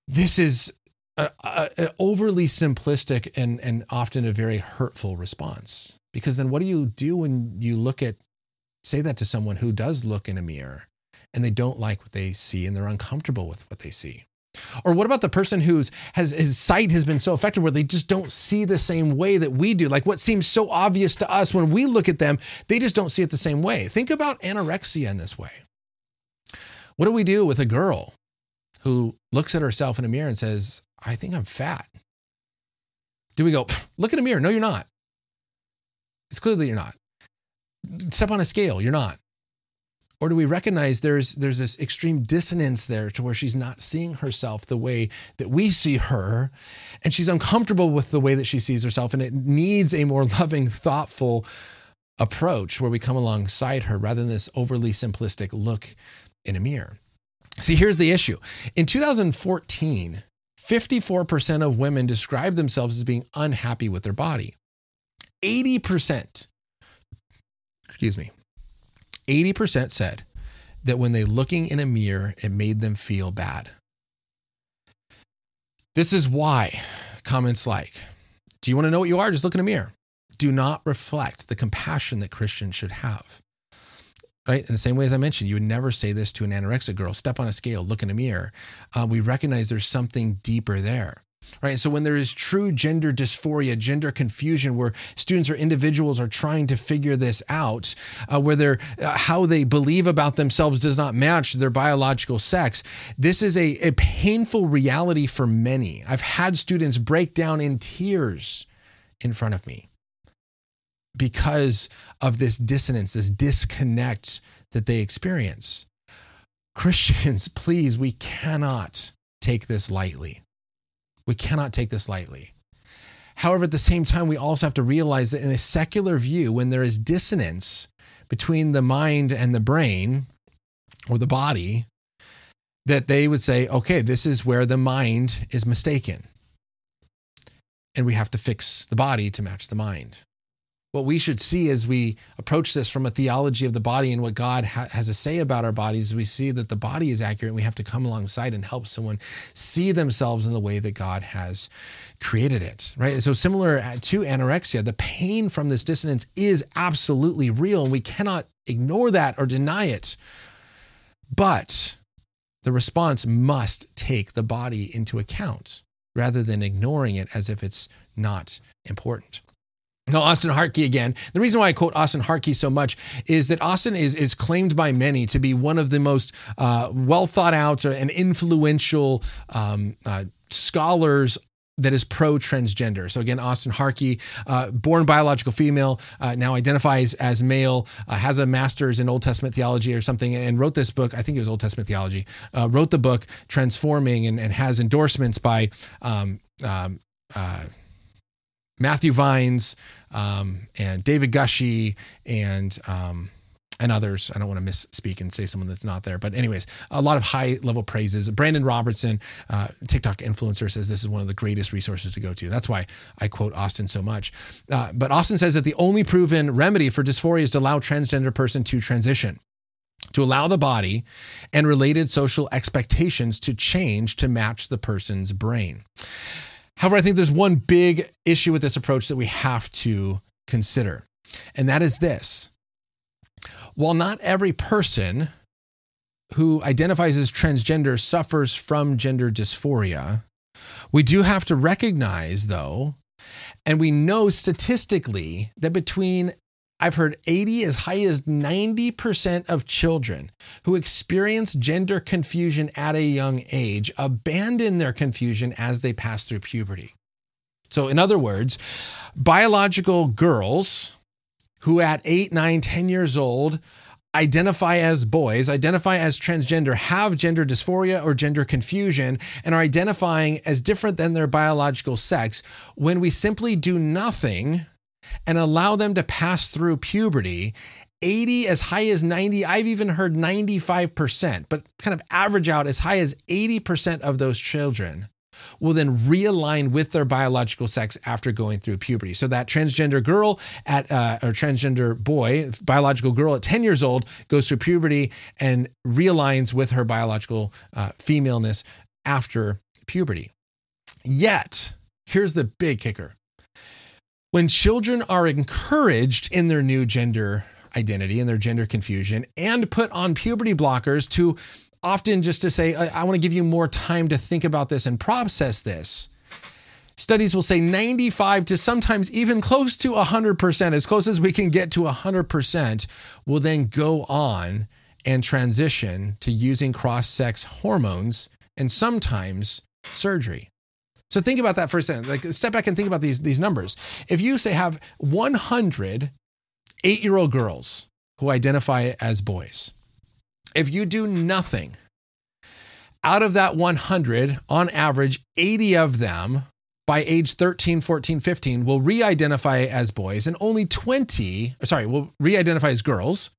This is an overly simplistic and often a very hurtful response, because then what do you do when you say that to someone who does look in a mirror and they don't like what they see and they're uncomfortable with what they see? Or what about the person whose sight has been so affected where they just don't see the same way that we do? Like what seems so obvious to us when we look at them, they just don't see it the same way. Think about anorexia in this way. What do we do with a girl who looks at herself in a mirror and says, I think I'm fat? Do we go, look in a mirror? No, you're not. It's clearly you're not. Step on a scale. You're not. Or do we recognize there's this extreme dissonance there to where she's not seeing herself the way that we see her, and she's uncomfortable with the way that she sees herself, and it needs a more loving, thoughtful approach where we come alongside her rather than this overly simplistic look in a mirror. See, here's the issue. In 2014, 54% of women described themselves as being unhappy with their body. 80% said that when they looking in a mirror, it made them feel bad. This is why comments like, do you want to know what you are? Just look in a mirror. Do not reflect the compassion that Christians should have. Right? In the same way as I mentioned, you would never say this to an anorexic girl, step on a scale, look in a mirror. We recognize there's something deeper there. Right. So when there is true gender dysphoria, gender confusion, where students or individuals are trying to figure this out, where how they believe about themselves does not match their biological sex, this is a painful reality for many. I've had students break down in tears in front of me because of this dissonance, this disconnect that they experience. Christians, please, we cannot take this lightly. We cannot take this lightly. However, at the same time, we also have to realize that in a secular view, when there is dissonance between the mind and the brain or the body, that they would say, okay, this is where the mind is mistaken. And we have to fix the body to match the mind. What we should see as we approach this from a theology of the body and what God has to say about our bodies, we see that the body is accurate and we have to come alongside and help someone see themselves in the way that God has created it, right? And so similar to anorexia, the pain from this dissonance is absolutely real and we cannot ignore that or deny it. But the response must take the body into account rather than ignoring it as if it's not important. Now, Austin Hartke again. The reason why I quote Austin Hartke so much is that Austin is claimed by many to be one of the most well thought out and influential scholars that is pro-transgender. So again, Austin Hartke, born biological female, now identifies as male, has a master's in Old Testament theology or something, and wrote this book. I think it was Old Testament theology. Wrote the book Transforming and has endorsements by Matthew Vines and David Gushy and others. I don't want to misspeak and say someone that's not there. But anyways, a lot of high level praises. Brandon Robertson, TikTok influencer, says this is one of the greatest resources to go to. That's why I quote Austin so much. But Austin says that the only proven remedy for dysphoria is to allow transgender person to transition, to allow the body and related social expectations to change to match the person's brain. However, I think there's one big issue with this approach that we have to consider, and that is this. While not every person who identifies as transgender suffers from gender dysphoria, We do have to recognize, though, and we know statistically that between, I've heard 80 as high as 90% of children who experience gender confusion at a young age abandon their confusion as they pass through puberty. So in other words, biological girls who at 8, 9, 10 years old identify as boys, identify as transgender, have gender dysphoria or gender confusion, and are identifying as different than their biological sex, when we simply do nothing and allow them to pass through puberty, 80 as high as 90, I've even heard 95%, but kind of average out as high as 80% of those children will then realign with their biological sex after going through puberty. So that transgender girl at, or transgender boy, biological girl at 10 years old goes through puberty and realigns with her biological femaleness after puberty. Yet, here's the big kicker. When children are encouraged in their new gender identity and their gender confusion and put on puberty blockers to often just to say, I want to give you more time to think about this and process this. Studies will say 95 to sometimes even close to 100%, as close as we can get to 100%, will then go on and transition to using cross-sex hormones and sometimes surgery. So think about that for a second. Like, step back and think about these numbers. If you say have 100 8-year-old girls who identify as boys, if you do nothing, out of that 100, on average, 80 of them by age 13, 14, 15 will re-identify as boys, and only 20 will re-identify as girls.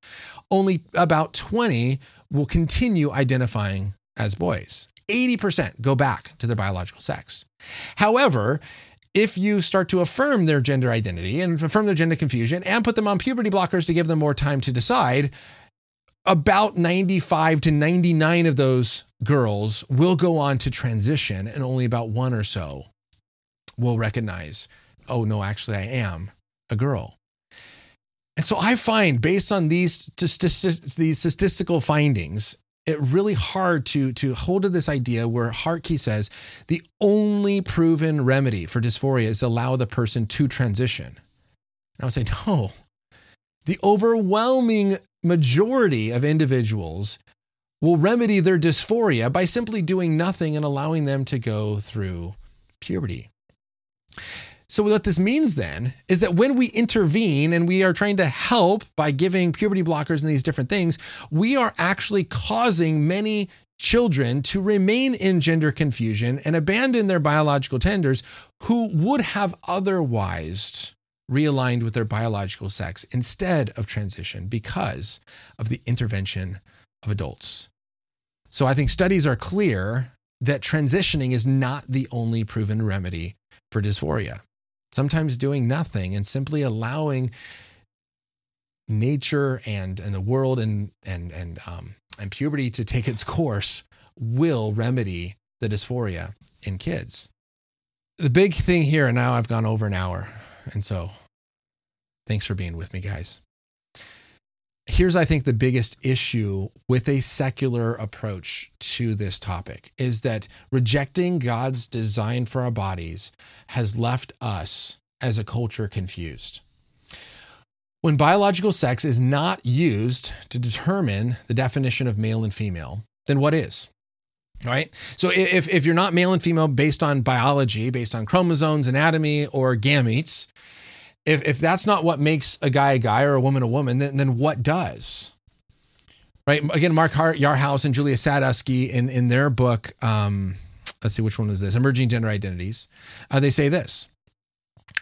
Only about 20 will continue identifying as boys. 80% go back to their biological sex. However, if you start to affirm their gender identity and affirm their gender confusion and put them on puberty blockers to give them more time to decide, about 95 to 99 of those girls will go on to transition, and only about one or so will recognize, oh no, actually I am a girl. And so I find, based on these statistical findings, it really hard to hold to this idea where Hartke says the only proven remedy for dysphoria is to allow the person to transition. And I would say, no, the overwhelming majority of individuals will remedy their dysphoria by simply doing nothing and allowing them to go through puberty. So what this means then is that when we intervene and we are trying to help by giving puberty blockers and these different things, we are actually causing many children to remain in gender confusion and abandon their biological tenders who would have otherwise realigned with their biological sex instead of transition because of the intervention of adults. So I think studies are clear that transitioning is not the only proven remedy for dysphoria. Sometimes doing nothing and simply allowing nature and the world and puberty to take its course will remedy the dysphoria in kids. The big thing here, and now I've gone over an hour, and so thanks for being with me, guys. Here's, I think, the biggest issue with a secular approach to this topic is that rejecting God's design for our bodies has left us as a culture confused. When biological sex is not used to determine the definition of male and female, then what is? All right. So if you're not male and female based on biology, based on chromosomes, anatomy, or gametes, If that's not what makes a guy or a woman, then what does? Right? Again, Mark Yarhouse and Julia Sadusky in their book, let's see, which one is this? Emerging Gender Identities. They say this: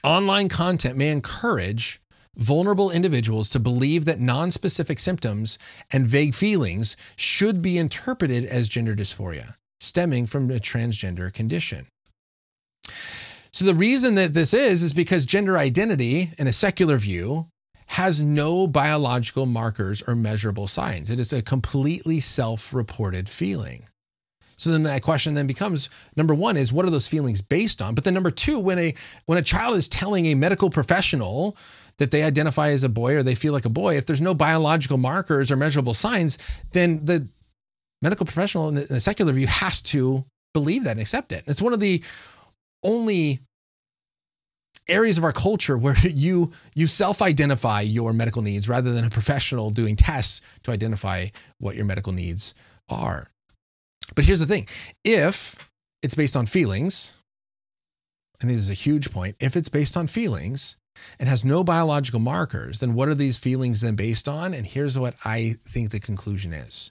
online content may encourage vulnerable individuals to believe that nonspecific symptoms and vague feelings should be interpreted as gender dysphoria stemming from a transgender condition. So the reason that this is because gender identity in a secular view has no biological markers or measurable signs. It is a completely self-reported feeling. So then that question then becomes, number one is, what are those feelings based on? But then number two, when a child is telling a medical professional that they identify as a boy or they feel like a boy, if there's no biological markers or measurable signs, then the medical professional in the secular view has to believe that and accept it. It's one of the only areas of our culture where you self-identify your medical needs rather than a professional doing tests to identify what your medical needs are. But here's the thing. If it's based on feelings, I think this is a huge point. If it's based on feelings and has no biological markers, then what are these feelings then based on? And here's what I think the conclusion is.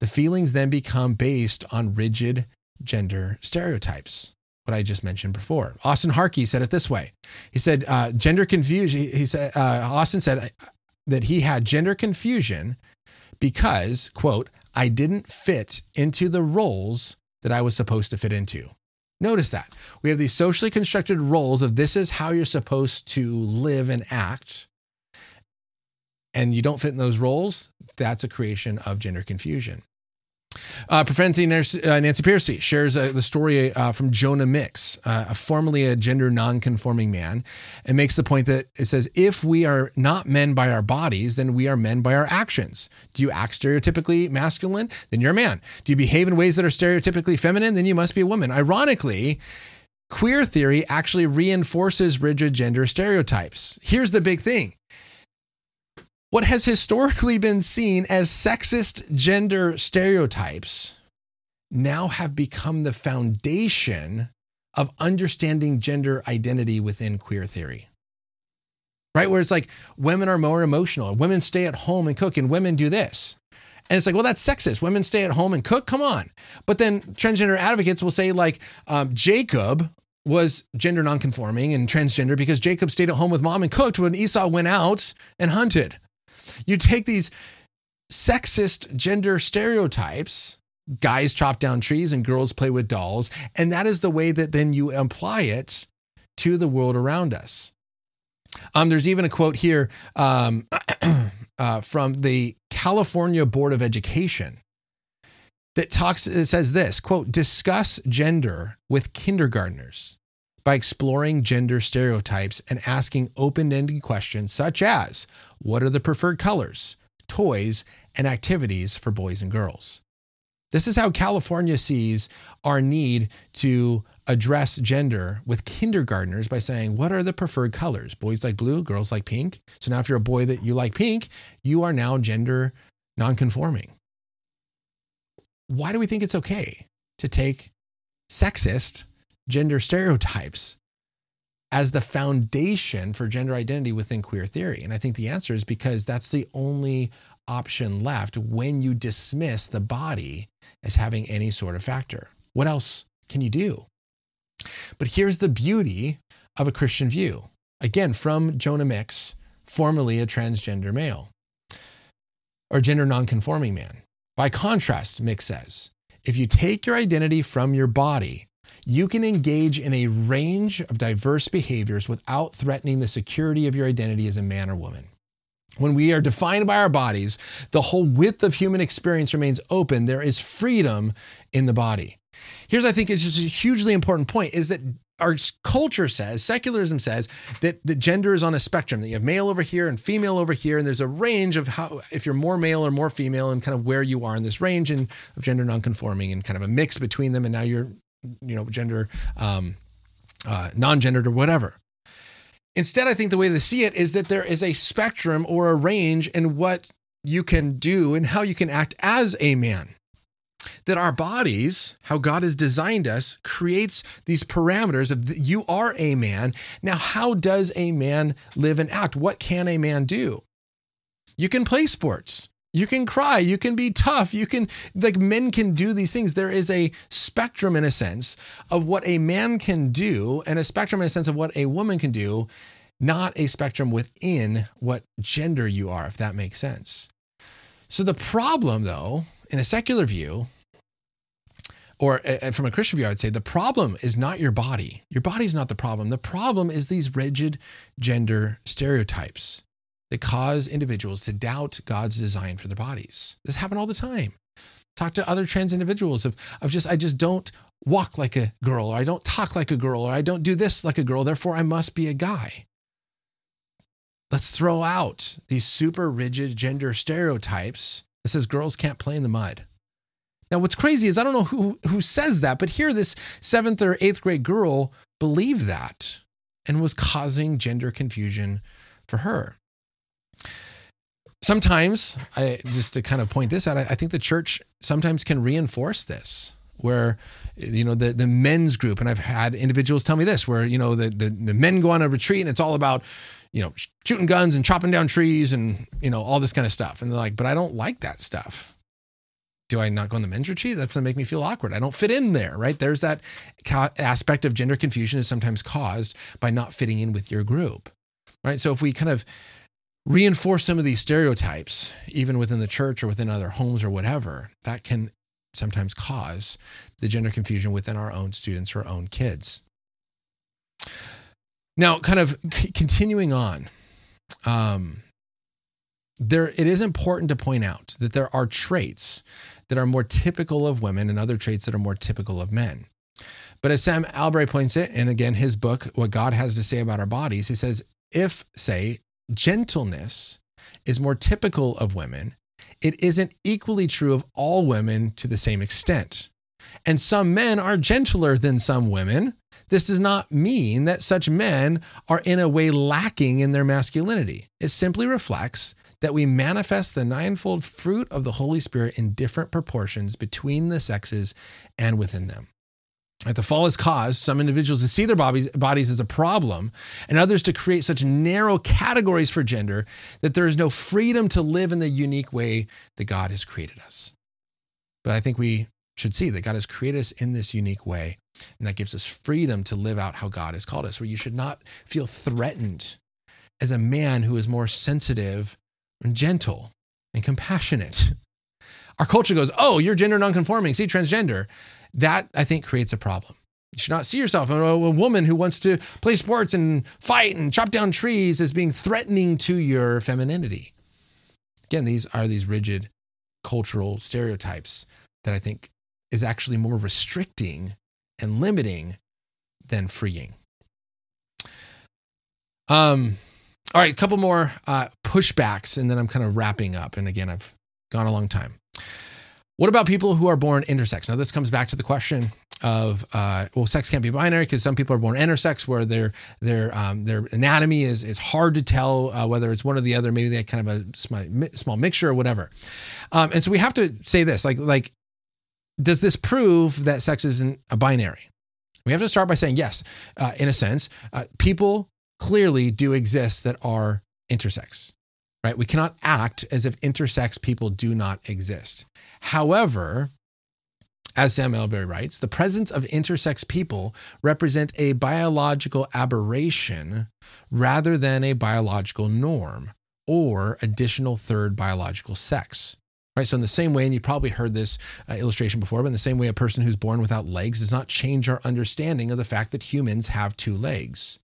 The feelings then become based on rigid gender stereotypes. What I just mentioned before. Austin Hartke said it this way. He said, gender confusion. He said, Austin said that he had gender confusion because, quote, I didn't fit into the roles that I was supposed to fit into. Notice that we have these socially constructed roles of this is how you're supposed to live and act. And you don't fit in those roles. That's a creation of gender confusion. Professor Nancy Pearcey shares the story from Jonah Mix, formerly a gender non-conforming man, and makes the point that it says, if we are not men by our bodies, then we are men by our actions. Do you act stereotypically masculine? Then you're a man. Do you behave in ways that are stereotypically feminine? Then you must be a woman. Ironically, queer theory actually reinforces rigid gender stereotypes. Here's the big thing. What has historically been seen as sexist gender stereotypes now have become the foundation of understanding gender identity within queer theory, right? Where it's like women are more emotional, women stay at home and cook, and women do this. And it's like, well, that's sexist. Women stay at home and cook. Come on. But then transgender advocates will say like Jacob was gender nonconforming and transgender because Jacob stayed at home with mom and cooked when Esau went out and hunted. You take these sexist gender stereotypes, guys chop down trees and girls play with dolls, and that is the way that then you apply it to the world around us. There's even a quote here from the California Board of Education that talks, it says this, quote, discuss gender with kindergartners by exploring gender stereotypes and asking open-ended questions such as, what are the preferred colors, toys, and activities for boys and girls? This is how California sees our need to address gender with kindergartners by saying, what are the preferred colors? Boys like blue, girls like pink. So now if you're a boy that you like pink, you are now gender nonconforming. Why do we think it's okay to take sexist gender stereotypes as the foundation for gender identity within queer theory? And I think the answer is because that's the only option left when you dismiss the body as having any sort of factor. What else can you do? But here's the beauty of a Christian view. Again, from Jonah Mix, formerly a transgender male or gender nonconforming man. By contrast, Mix says, if you take your identity from your body, you can engage in a range of diverse behaviors without threatening the security of your identity as a man or woman. When we are defined by our bodies, the whole width of human experience remains open. There is freedom in the body. Here's, I think, it's just a hugely important point, is that our culture says, secularism says, that the gender is on a spectrum, that you have male over here and female over here, and there's a range of how, if you're more male or more female, and kind of where you are in this range and of gender nonconforming and kind of a mix between them, and now you're, you know, gender, non-gendered or whatever. Instead, I think the way they see it is that there is a spectrum or a range in what you can do and how you can act as a man. That our bodies, how God has designed us, creates these parameters of you are a man. Now, how does a man live and act? What can a man do? You can play sports. You can cry. You can be tough. You can, like, men can do these things. There is a spectrum in a sense of what a man can do and a spectrum in a sense of what a woman can do, not a spectrum within what gender you are, if that makes sense. So the problem, though, in a secular view, or from a Christian view, I would say the problem is not your body. Your body's not the problem. The problem is these rigid gender stereotypes that cause individuals to doubt God's design for their bodies. This happens all the time. Talk to other trans individuals I just don't walk like a girl, or I don't talk like a girl, or I don't do this like a girl, therefore I must be a guy. Let's throw out these super rigid gender stereotypes that says girls can't play in the mud Now, what's crazy is I don't know who says that, but here this 7th or 8th grade girl believed that and was causing gender confusion for her. Sometimes, just to kind of point this out, I think the church sometimes can reinforce this, where, you know, the men's group, and I've had individuals tell me this, where, you know, the men go on a retreat and it's all about, you know, shooting guns and chopping down trees and, you know, all this kind of stuff. And they're like, but I don't like that stuff. Do I not go on the men's retreat? That's going to make me feel awkward. I don't fit in there, right? There's that aspect of gender confusion is sometimes caused by not fitting in with your group, right? So if we kind of reinforce some of these stereotypes, even within the church or within other homes or whatever, that can sometimes cause the gender confusion within our own students or our own kids. Now, kind of continuing on, it is important to point out that there are traits that are more typical of women and other traits that are more typical of men. But as Sam Allberry points it, and again, his book, What God Has to Say About Our Bodies, he says, if gentleness is more typical of women, it isn't equally true of all women to the same extent. And some men are gentler than some women. This does not mean that such men are in a way lacking in their masculinity. It simply reflects that we manifest the ninefold fruit of the Holy Spirit in different proportions between the sexes and within them. The fall has caused some individuals to see their bodies as a problem and others to create such narrow categories for gender that there is no freedom to live in the unique way that God has created us. But I think we should see that God has created us in this unique way, and that gives us freedom to live out how God has called us, where you should not feel threatened as a man who is more sensitive and gentle and compassionate. Our culture goes, oh, you're gender nonconforming, see, transgender. That, I think, creates a problem. You should not see yourself as a woman who wants to play sports and fight and chop down trees as being threatening to your femininity. Again, these are these rigid cultural stereotypes that I think is actually more restricting and limiting than freeing. All right, a couple more pushbacks, and then I'm kind of wrapping up. And again, I've gone a long time. What about people who are born intersex? Now, this comes back to the question of, sex can't be binary because some people are born intersex where their anatomy is hard to tell whether it's one or the other. Maybe they have kind of a small mixture or whatever. And so we have to say this, like, does this prove that sex isn't a binary? We have to start by saying, yes, in a sense, people clearly do exist that are intersex. Right? We cannot act as if intersex people do not exist. However, as Sam Allberry writes, the presence of intersex people represent a biological aberration rather than a biological norm or additional third biological sex. Right? So in the same way, and you probably heard this illustration before, but in the same way a person who's born without legs does not change our understanding of the fact that humans have two legs.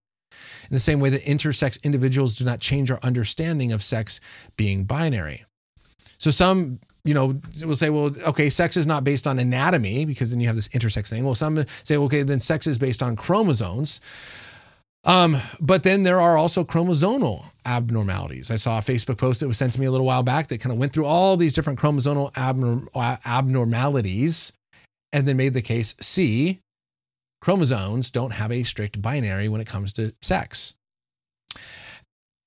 In the same way that intersex individuals do not change our understanding of sex being binary. So some, you know, will say, well, okay, sex is not based on anatomy because then you have this intersex thing. Well, some say, okay, then sex is based on chromosomes. But then there are also chromosomal abnormalities. I saw a Facebook post that was sent to me a little while back that kind of went through all these different chromosomal abnormalities and then made the case, see, chromosomes don't have a strict binary when it comes to sex.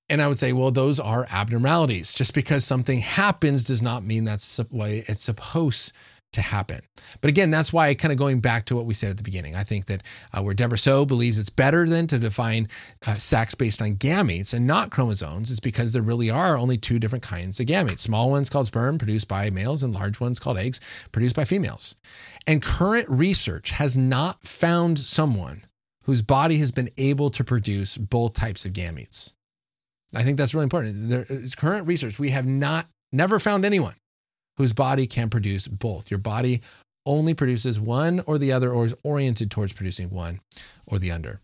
And I would say, well, those are abnormalities. Just because something happens does not mean that's the way it's supposed to happen. But again, that's why kind of going back to what we said at the beginning. I think that where Debra Soh believes it's better than to define sex based on gametes and not chromosomes, is because there really are only two different kinds of gametes. Small ones called sperm, produced by males, and large ones called eggs, produced by females. And current research has not found someone whose body has been able to produce both types of gametes. I think that's really important. There is current research. We have never found anyone whose body can produce both. Your body only produces one or the other, or is oriented towards producing one or the other.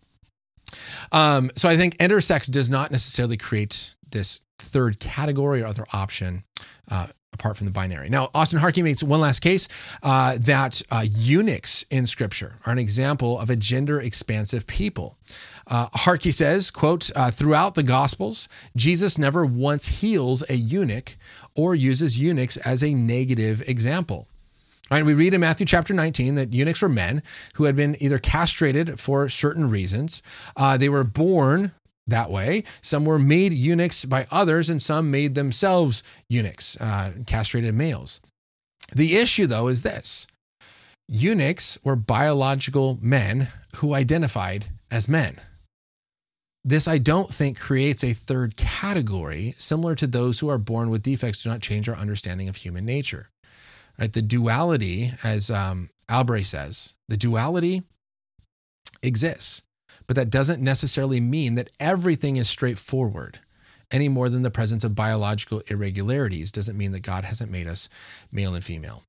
So I think intersex does not necessarily create this third category or other option apart from the binary. Now, Austin Hartke makes one last case that eunuchs in Scripture are an example of a gender-expansive people. Hartke says, quote, throughout the Gospels, Jesus never once heals a eunuch or uses eunuchs as a negative example. Right, we read in Matthew chapter 19 that eunuchs were men who had been either castrated for certain reasons. They were born that way. Some were made eunuchs by others, and some made themselves eunuchs, castrated males. The issue, though, is this. Eunuchs were biological men who identified as men. This, I don't think, creates a third category similar to those who are born with defects do not change our understanding of human nature. Right, the duality, as Allberry says, the duality exists, but that doesn't necessarily mean that everything is straightforward any more than the presence of biological irregularities doesn't mean that God hasn't made us male and female.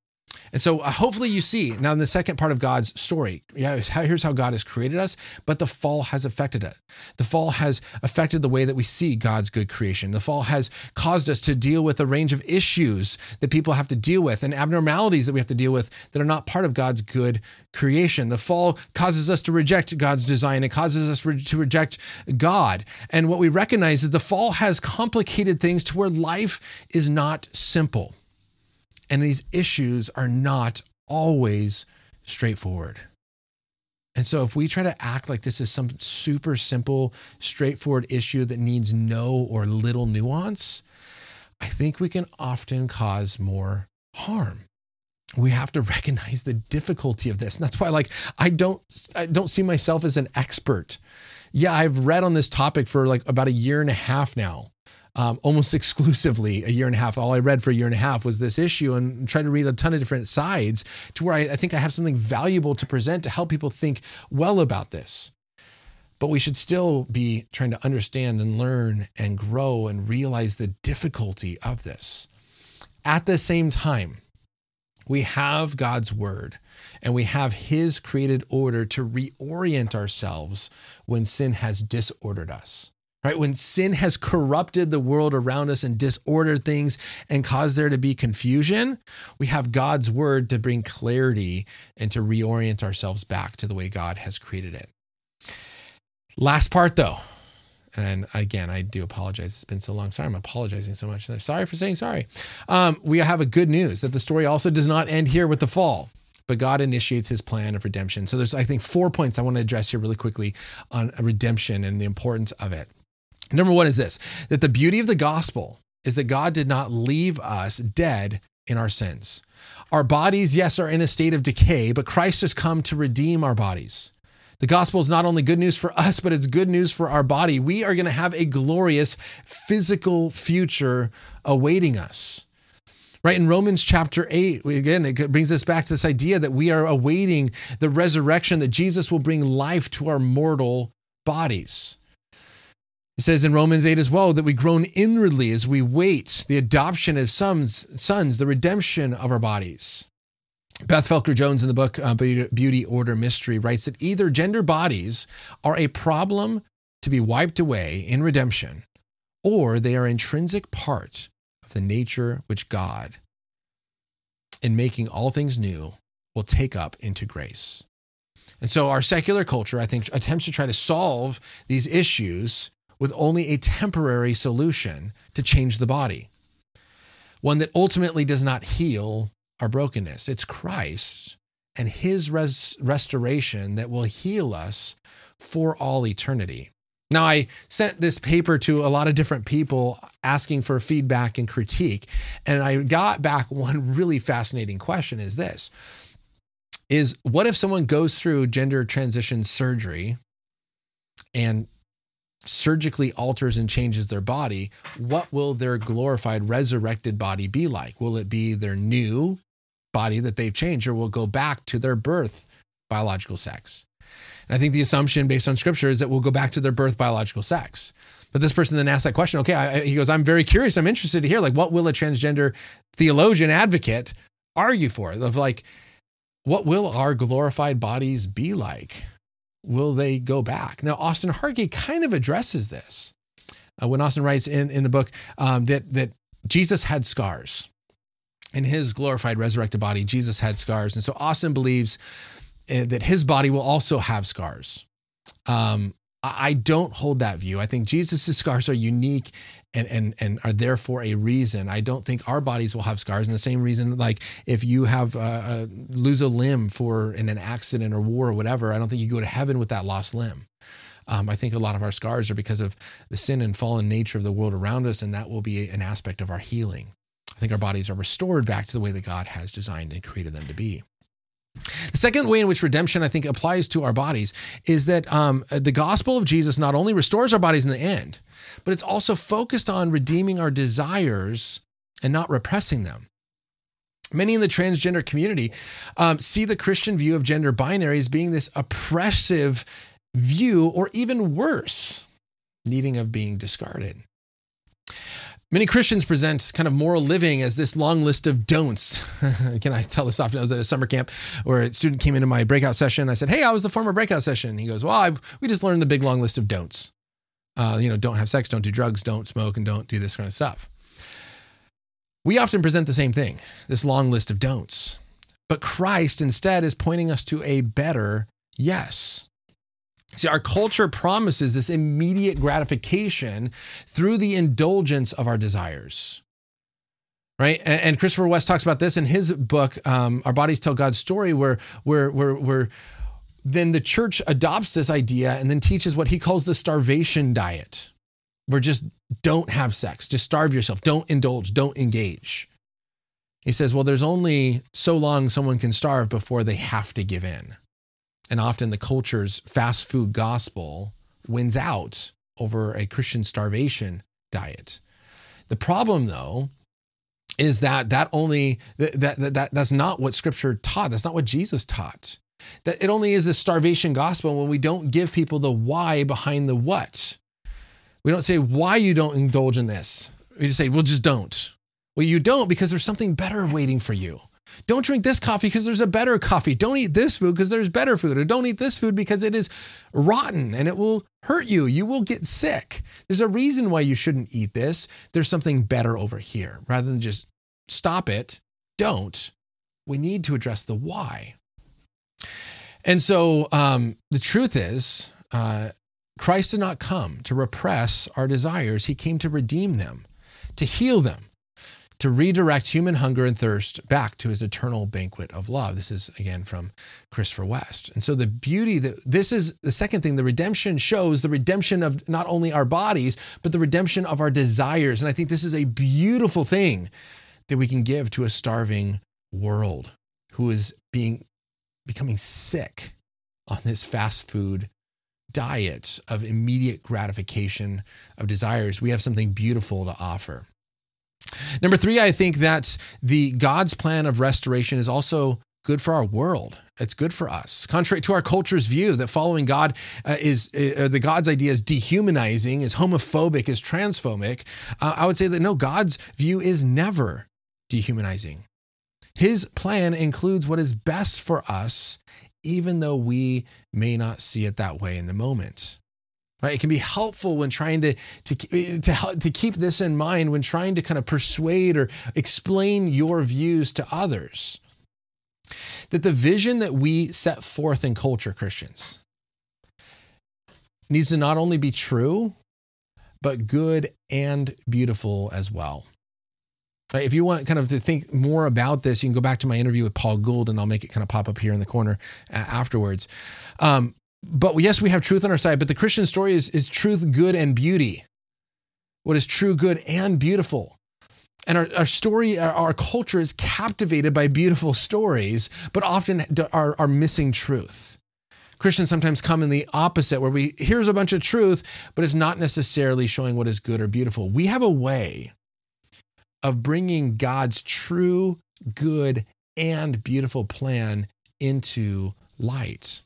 And so hopefully you see now in the second part of God's story, here's how God has created us, but the fall has affected it. The fall has affected the way that we see God's good creation. The fall has caused us to deal with a range of issues that people have to deal with and abnormalities that we have to deal with that are not part of God's good creation. The fall causes us to reject God's design. It causes us to reject God. And what we recognize is the fall has complicated things to where life is not simple. And these issues are not always straightforward. And so if we try to act like this is some super simple, straightforward issue that needs no or little nuance, I think we can often cause more harm. We have to recognize the difficulty of this. And that's why, I don't see myself as an expert. Yeah, I've read on this topic for about a year and a half now. Almost exclusively a year and a half. All I read for a year and a half was this issue and tried to read a ton of different sides to where I think I have something valuable to present to help people think well about this. But we should still be trying to understand and learn and grow and realize the difficulty of this. At the same time, we have God's word and we have his created order to reorient ourselves when sin has disordered us. Right? When sin has corrupted the world around us and disordered things and caused there to be confusion, we have God's word to bring clarity and to reorient ourselves back to the way God has created it. Last part though, and again, I do apologize. It's been so long. Sorry, I'm apologizing so much. Sorry for saying sorry. We have a good news that the story also does not end here with the fall. But God initiates his plan of redemption. So there's, I think, 4 points I want to address here really quickly on redemption and the importance of it. Number one is this, that the beauty of the gospel is that God did not leave us dead in our sins. Our bodies, yes, are in a state of decay, but Christ has come to redeem our bodies. The gospel is not only good news for us, but it's good news for our body. We are going to have a glorious physical future awaiting us. Right in Romans chapter 8, again, it brings us back to this idea that we are awaiting the resurrection, that Jesus will bring life to our mortal bodies. It says in Romans 8 as well that we groan inwardly as we wait the adoption of sons, the redemption of our bodies. Beth Felker Jones in the book Beauty, Order, and Mystery writes that either gender bodies are a problem to be wiped away in redemption, or they are intrinsic part of the nature which God, in making all things new, will take up into grace. And so our secular culture, I think, attempts to try to solve these issues with only a temporary solution to change the body, one that ultimately does not heal our brokenness. It's Christ and his restoration that will heal us for all eternity. Now, I sent this paper to a lot of different people asking for feedback and critique, and I got back one really fascinating question is this, is what if someone goes through gender transition surgery and surgically alters and changes their body, what will their glorified, resurrected body be like? Will it be their new body that they've changed, or will it go back to their birth biological sex? And I think the assumption based on scripture is that we'll go back to their birth biological sex. But this person then asked that question, okay, he goes, I'm very curious. I'm interested to hear, what will a transgender theologian advocate argue for? Of what will our glorified bodies be like? Will they go back? Now, Austin Hartke kind of addresses this when Austin writes in the book that Jesus had scars. In his glorified, resurrected body, Jesus had scars. And so Austin believes that his body will also have scars. I don't hold that view. I think Jesus' scars are unique and are there for a reason. I don't think our bodies will have scars. And the same reason, like if you have lose a limb in an accident or war or whatever, I don't think you go to heaven with that lost limb. I think a lot of our scars are because of the sin and fallen nature of the world around us, and that will be an aspect of our healing. I think our bodies are restored back to the way that God has designed and created them to be. The second way in which redemption, I think, applies to our bodies is that the gospel of Jesus not only restores our bodies in the end, but it's also focused on redeeming our desires and not repressing them. Many in the transgender community see the Christian view of gender binary as being this oppressive view, or even worse, needing of being discarded. Many Christians present kind of moral living as this long list of don'ts. Can I tell this often? I was at a summer camp where a student came into my breakout session. I said, "Hey, I was the former breakout session." He goes, "Well, we just learned the big long list of don'ts. Don't have sex, don't do drugs, don't smoke, and don't do this kind of stuff." We often present the same thing, this long list of don'ts. But Christ instead is pointing us to a better yes. See, our culture promises this immediate gratification through the indulgence of our desires, right? And Christopher West talks about this in his book, Our Bodies Tell God's Story, where then the church adopts this idea and then teaches what he calls the starvation diet, where just don't have sex, just starve yourself, don't indulge, don't engage. He says, well, there's only so long someone can starve before they have to give in. And often the culture's fast food gospel wins out over a Christian starvation diet. The problem, though, is that's not what Scripture taught. That's not what Jesus taught. That it only is a starvation gospel when we don't give people the why behind the what. We don't say why you don't indulge in this. We just say, well, just don't. Well, you don't because there's something better waiting for you. Don't drink this coffee because there's a better coffee. Don't eat this food because there's better food. Or don't eat this food because it is rotten and it will hurt you. You will get sick. There's a reason why you shouldn't eat this. There's something better over here. Rather than just stop it, don't. We need to address the why. And so the truth is, Christ did not come to repress our desires. He came to redeem them, to heal them, to redirect human hunger and thirst back to his eternal banquet of love. This is, again, from Christopher West. And so the beauty, this is the second thing, the redemption shows the redemption of not only our bodies, but the redemption of our desires. And I think this is a beautiful thing that we can give to a starving world who is becoming sick on this fast food diet of immediate gratification of desires. We have something beautiful to offer. Number three, I think that God's plan of restoration is also good for our world. It's good for us. Contrary to our culture's view that following God the God's idea is dehumanizing, is homophobic, is transphobic, I would say that no, God's view is never dehumanizing. His plan includes what is best for us, even though we may not see it that way in the moment. Right? It can be helpful when trying to keep this in mind when trying to kind of persuade or explain your views to others. That the vision that we set forth in culture, Christians, needs to not only be true, but good and beautiful as well. Right? If you want kind of to think more about this, you can go back to my interview with Paul Gould, and I'll make it kind of pop up here in the corner afterwards. But yes, we have truth on our side, but the Christian story is truth, good, and beauty. What is true, good, and beautiful. And our story, our culture is captivated by beautiful stories, but often are missing truth. Christians sometimes come in the opposite, where here's a bunch of truth, but it's not necessarily showing what is good or beautiful. We have a way of bringing God's true, good, and beautiful plan into light.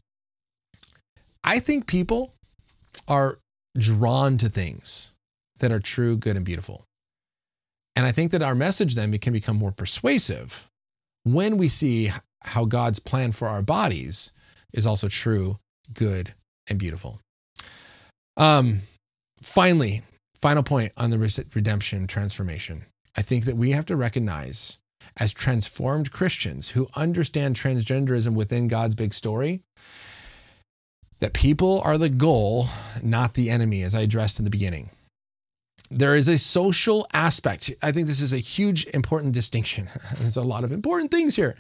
I think people are drawn to things that are true, good, and beautiful. And I think that our message then can become more persuasive when we see how God's plan for our bodies is also true, good, and beautiful. Finally, final point on the redemption transformation. I think that we have to recognize as transformed Christians who understand transgenderism within God's big story, that people are the goal, not the enemy, as I addressed in the beginning. There is a social aspect. I think this is a huge, important distinction. There's a lot of important things here.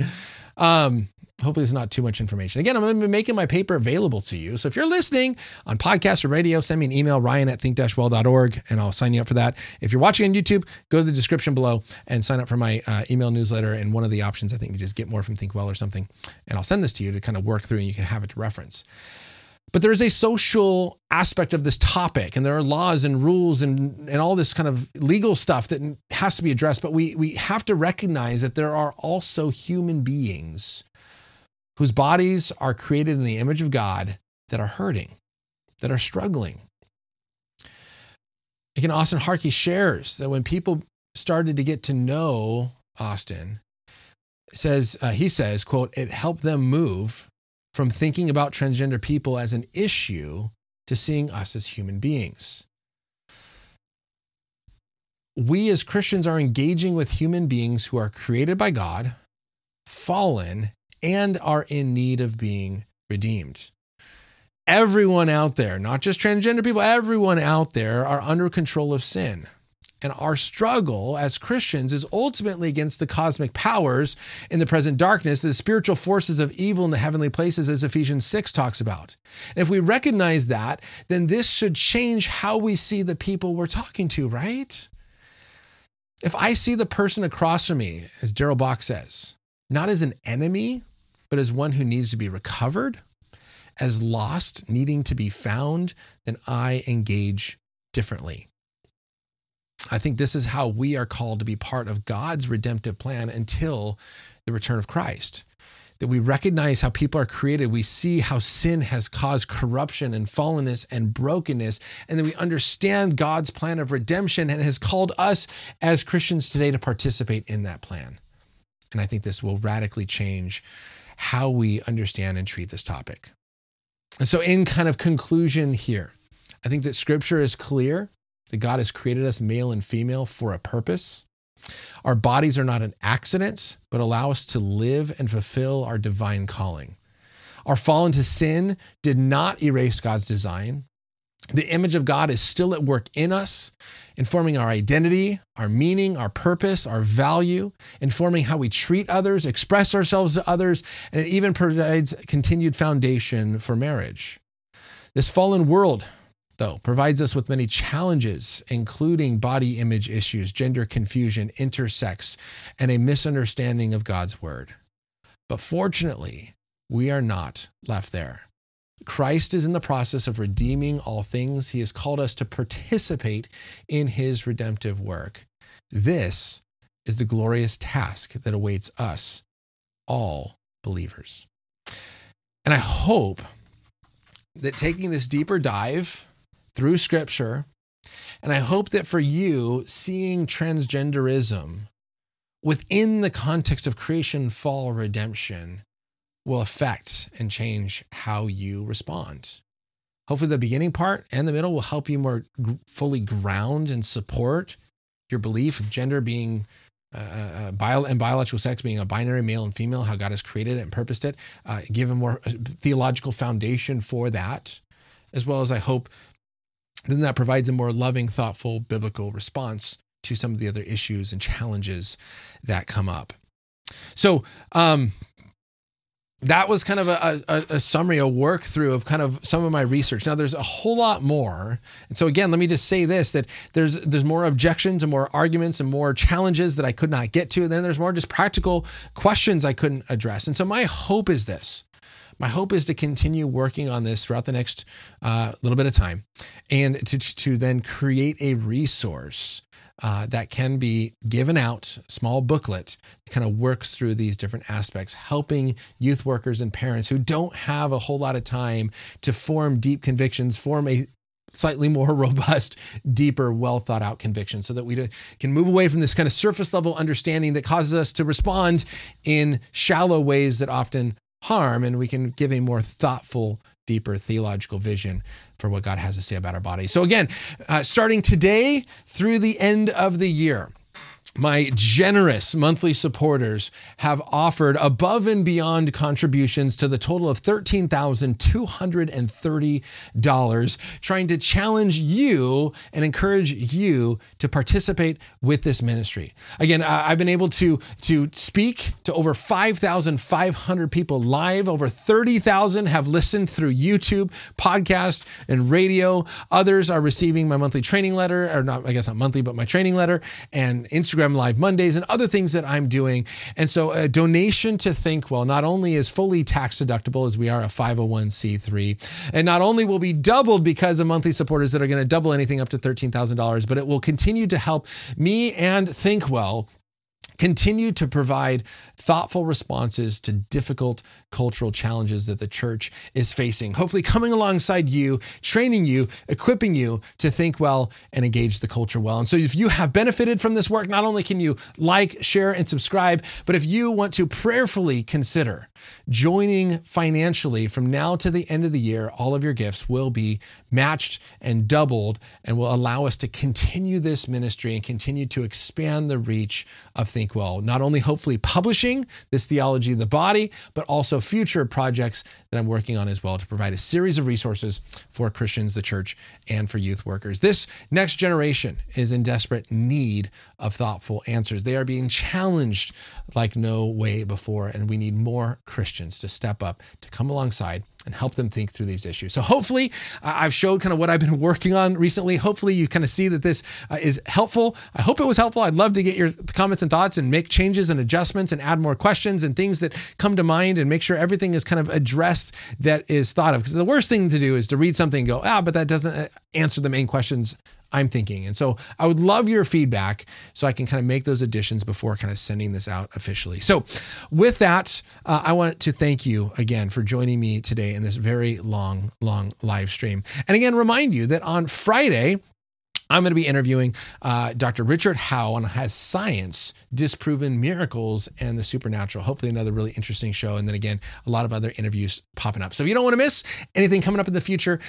Hopefully it's not too much information. Again, I'm going to be making my paper available to you. So if you're listening on podcast or radio, send me an email, ryan@think-well.org, and I'll sign you up for that. If you're watching on YouTube, go to the description below and sign up for my email newsletter. And one of the options, I think, you just get more from Think Well or something. And I'll send this to you to kind of work through, and you can have it to reference. But there is a social aspect of this topic, and there are laws and rules and all this kind of legal stuff that has to be addressed. But we have to recognize that there are also human beings whose bodies are created in the image of God that are hurting, that are struggling. Again, Austin Hartke shares that when people started to get to know Austin, he says, quote, it helped them move from thinking about transgender people as an issue to seeing us as human beings. We as Christians are engaging with human beings who are created by God, fallen, and are in need of being redeemed. Everyone out there, not just transgender people, everyone out there are under control of sin. And our struggle as Christians is ultimately against the cosmic powers in the present darkness, the spiritual forces of evil in the heavenly places, as Ephesians 6 talks about. And if we recognize that, then this should change how we see the people we're talking to, right? If I see the person across from me, as Darrell Bock says, not as an enemy, but as one who needs to be recovered, as lost, needing to be found, then I engage differently. I think this is how we are called to be part of God's redemptive plan until the return of Christ, that we recognize how people are created. We see how sin has caused corruption and fallenness and brokenness, and then we understand God's plan of redemption and has called us as Christians today to participate in that plan. And I think this will radically change how we understand and treat this topic. And so in kind of conclusion here, I think that scripture is clear that God has created us male and female for a purpose. Our bodies are not an accident, but allow us to live and fulfill our divine calling. Our fall into sin did not erase God's design. The image of God is still at work in us, informing our identity, our meaning, our purpose, our value, informing how we treat others, express ourselves to others, and it even provides continued foundation for marriage. This fallen world, though, provides us with many challenges, including body image issues, gender confusion, intersex, and a misunderstanding of God's word. But fortunately, we are not left there. Christ is in the process of redeeming all things. He has called us to participate in his redemptive work. This is the glorious task that awaits us, all believers. And I hope that taking this deeper dive through scripture, and I hope that for you, seeing transgenderism within the context of creation, fall, redemption, will affect and change how you respond. Hopefully the beginning part and the middle will help you more fully ground and support your belief of gender being biological sex being a binary male and female, how God has created it and purposed it, give a more theological foundation for that, as well as I hope then that provides a more loving, thoughtful, biblical response to some of the other issues and challenges that come up. So, that was kind of a summary, a work through of kind of some of my research. Now, there's a whole lot more. And so again, let me just say this, that there's more objections and more arguments and more challenges that I could not get to. And then there's more just practical questions I couldn't address. And so my hope is this. My hope is to continue working on this throughout the next little bit of time and to then create a resource that can be given out, small booklet that kind of works through these different aspects, helping youth workers and parents who don't have a whole lot of time to form deep convictions, form a slightly more robust, deeper, well thought out conviction so that we can move away from this kind of surface level understanding that causes us to respond in shallow ways that often harm, and we can give a more thoughtful, deeper theological vision for what God has to say about our bodies. So again, starting today through the end of the year, My generous monthly supporters have offered above and beyond contributions to the total of $13,230, trying to challenge you and encourage you to participate with this ministry. Again, I've been able to speak to over 5,500 people live. Over 30,000 have listened through YouTube, podcast, and radio. Others are receiving my monthly training letter, or not, I guess not monthly, but my training letter, and Instagram Live Mondays and other things that I'm doing. And so a donation to Think Well not only is fully tax deductible, as we are a 501c3, and not only will be doubled because of monthly supporters that are going to double anything up to $13,000, but it will continue to help me and Think Well continue to provide thoughtful responses to difficult cultural challenges that the church is facing. Hopefully coming alongside you, training you, equipping you to think well and engage the culture well. And so if you have benefited from this work, not only can you like, share, and subscribe, but if you want to prayerfully consider joining financially from now to the end of the year, all of your gifts will be matched and doubled and will allow us to continue this ministry and continue to expand the reach of Think Well, not only hopefully publishing this Theology of the Body, but also future projects that I'm working on as well to provide a series of resources for Christians, the church, and for youth workers. This next generation is in desperate need of thoughtful answers. They are being challenged like no way before, and we need more Christians to step up, to come alongside and help them think through these issues. So hopefully I've showed kind of what I've been working on recently. Hopefully you kind of see that this is helpful. I hope it was helpful. I'd love to get your comments and thoughts and make changes and adjustments and add more questions and things that come to mind and make sure everything is kind of addressed that is thought of. Because the worst thing to do is to read something and go, but that doesn't answer the main questions I'm thinking. And so I would love your feedback so I can kind of make those additions before kind of sending this out officially. So with that, I want to thank you again for joining me today in this very long, long live stream. And again, remind you that on Friday, I'm going to be interviewing Dr. Richard Howe on Has Science Disproven Miracles and the Supernatural. Hopefully another really interesting show. And then again, a lot of other interviews popping up. So if you don't want to miss anything coming up in the future,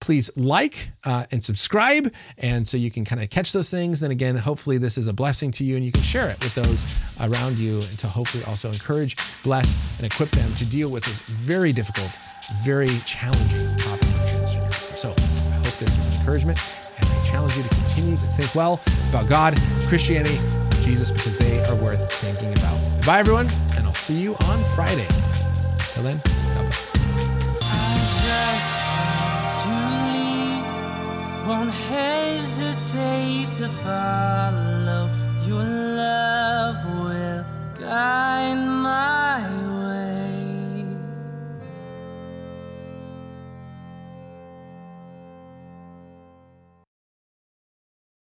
please like and subscribe. And so you can kind of catch those things. Then again, hopefully this is a blessing to you and you can share it with those around you and to hopefully also encourage, bless, and equip them to deal with this very difficult, very challenging topic of transgenderism. So I hope this was an encouragement. Challenge you to continue to think well about God, Christianity, Jesus, because they are worth thinking about. Bye, everyone, and I'll see you on Friday. Till then, God bless. I just ask you leave, won't hesitate to follow. Your love will guide my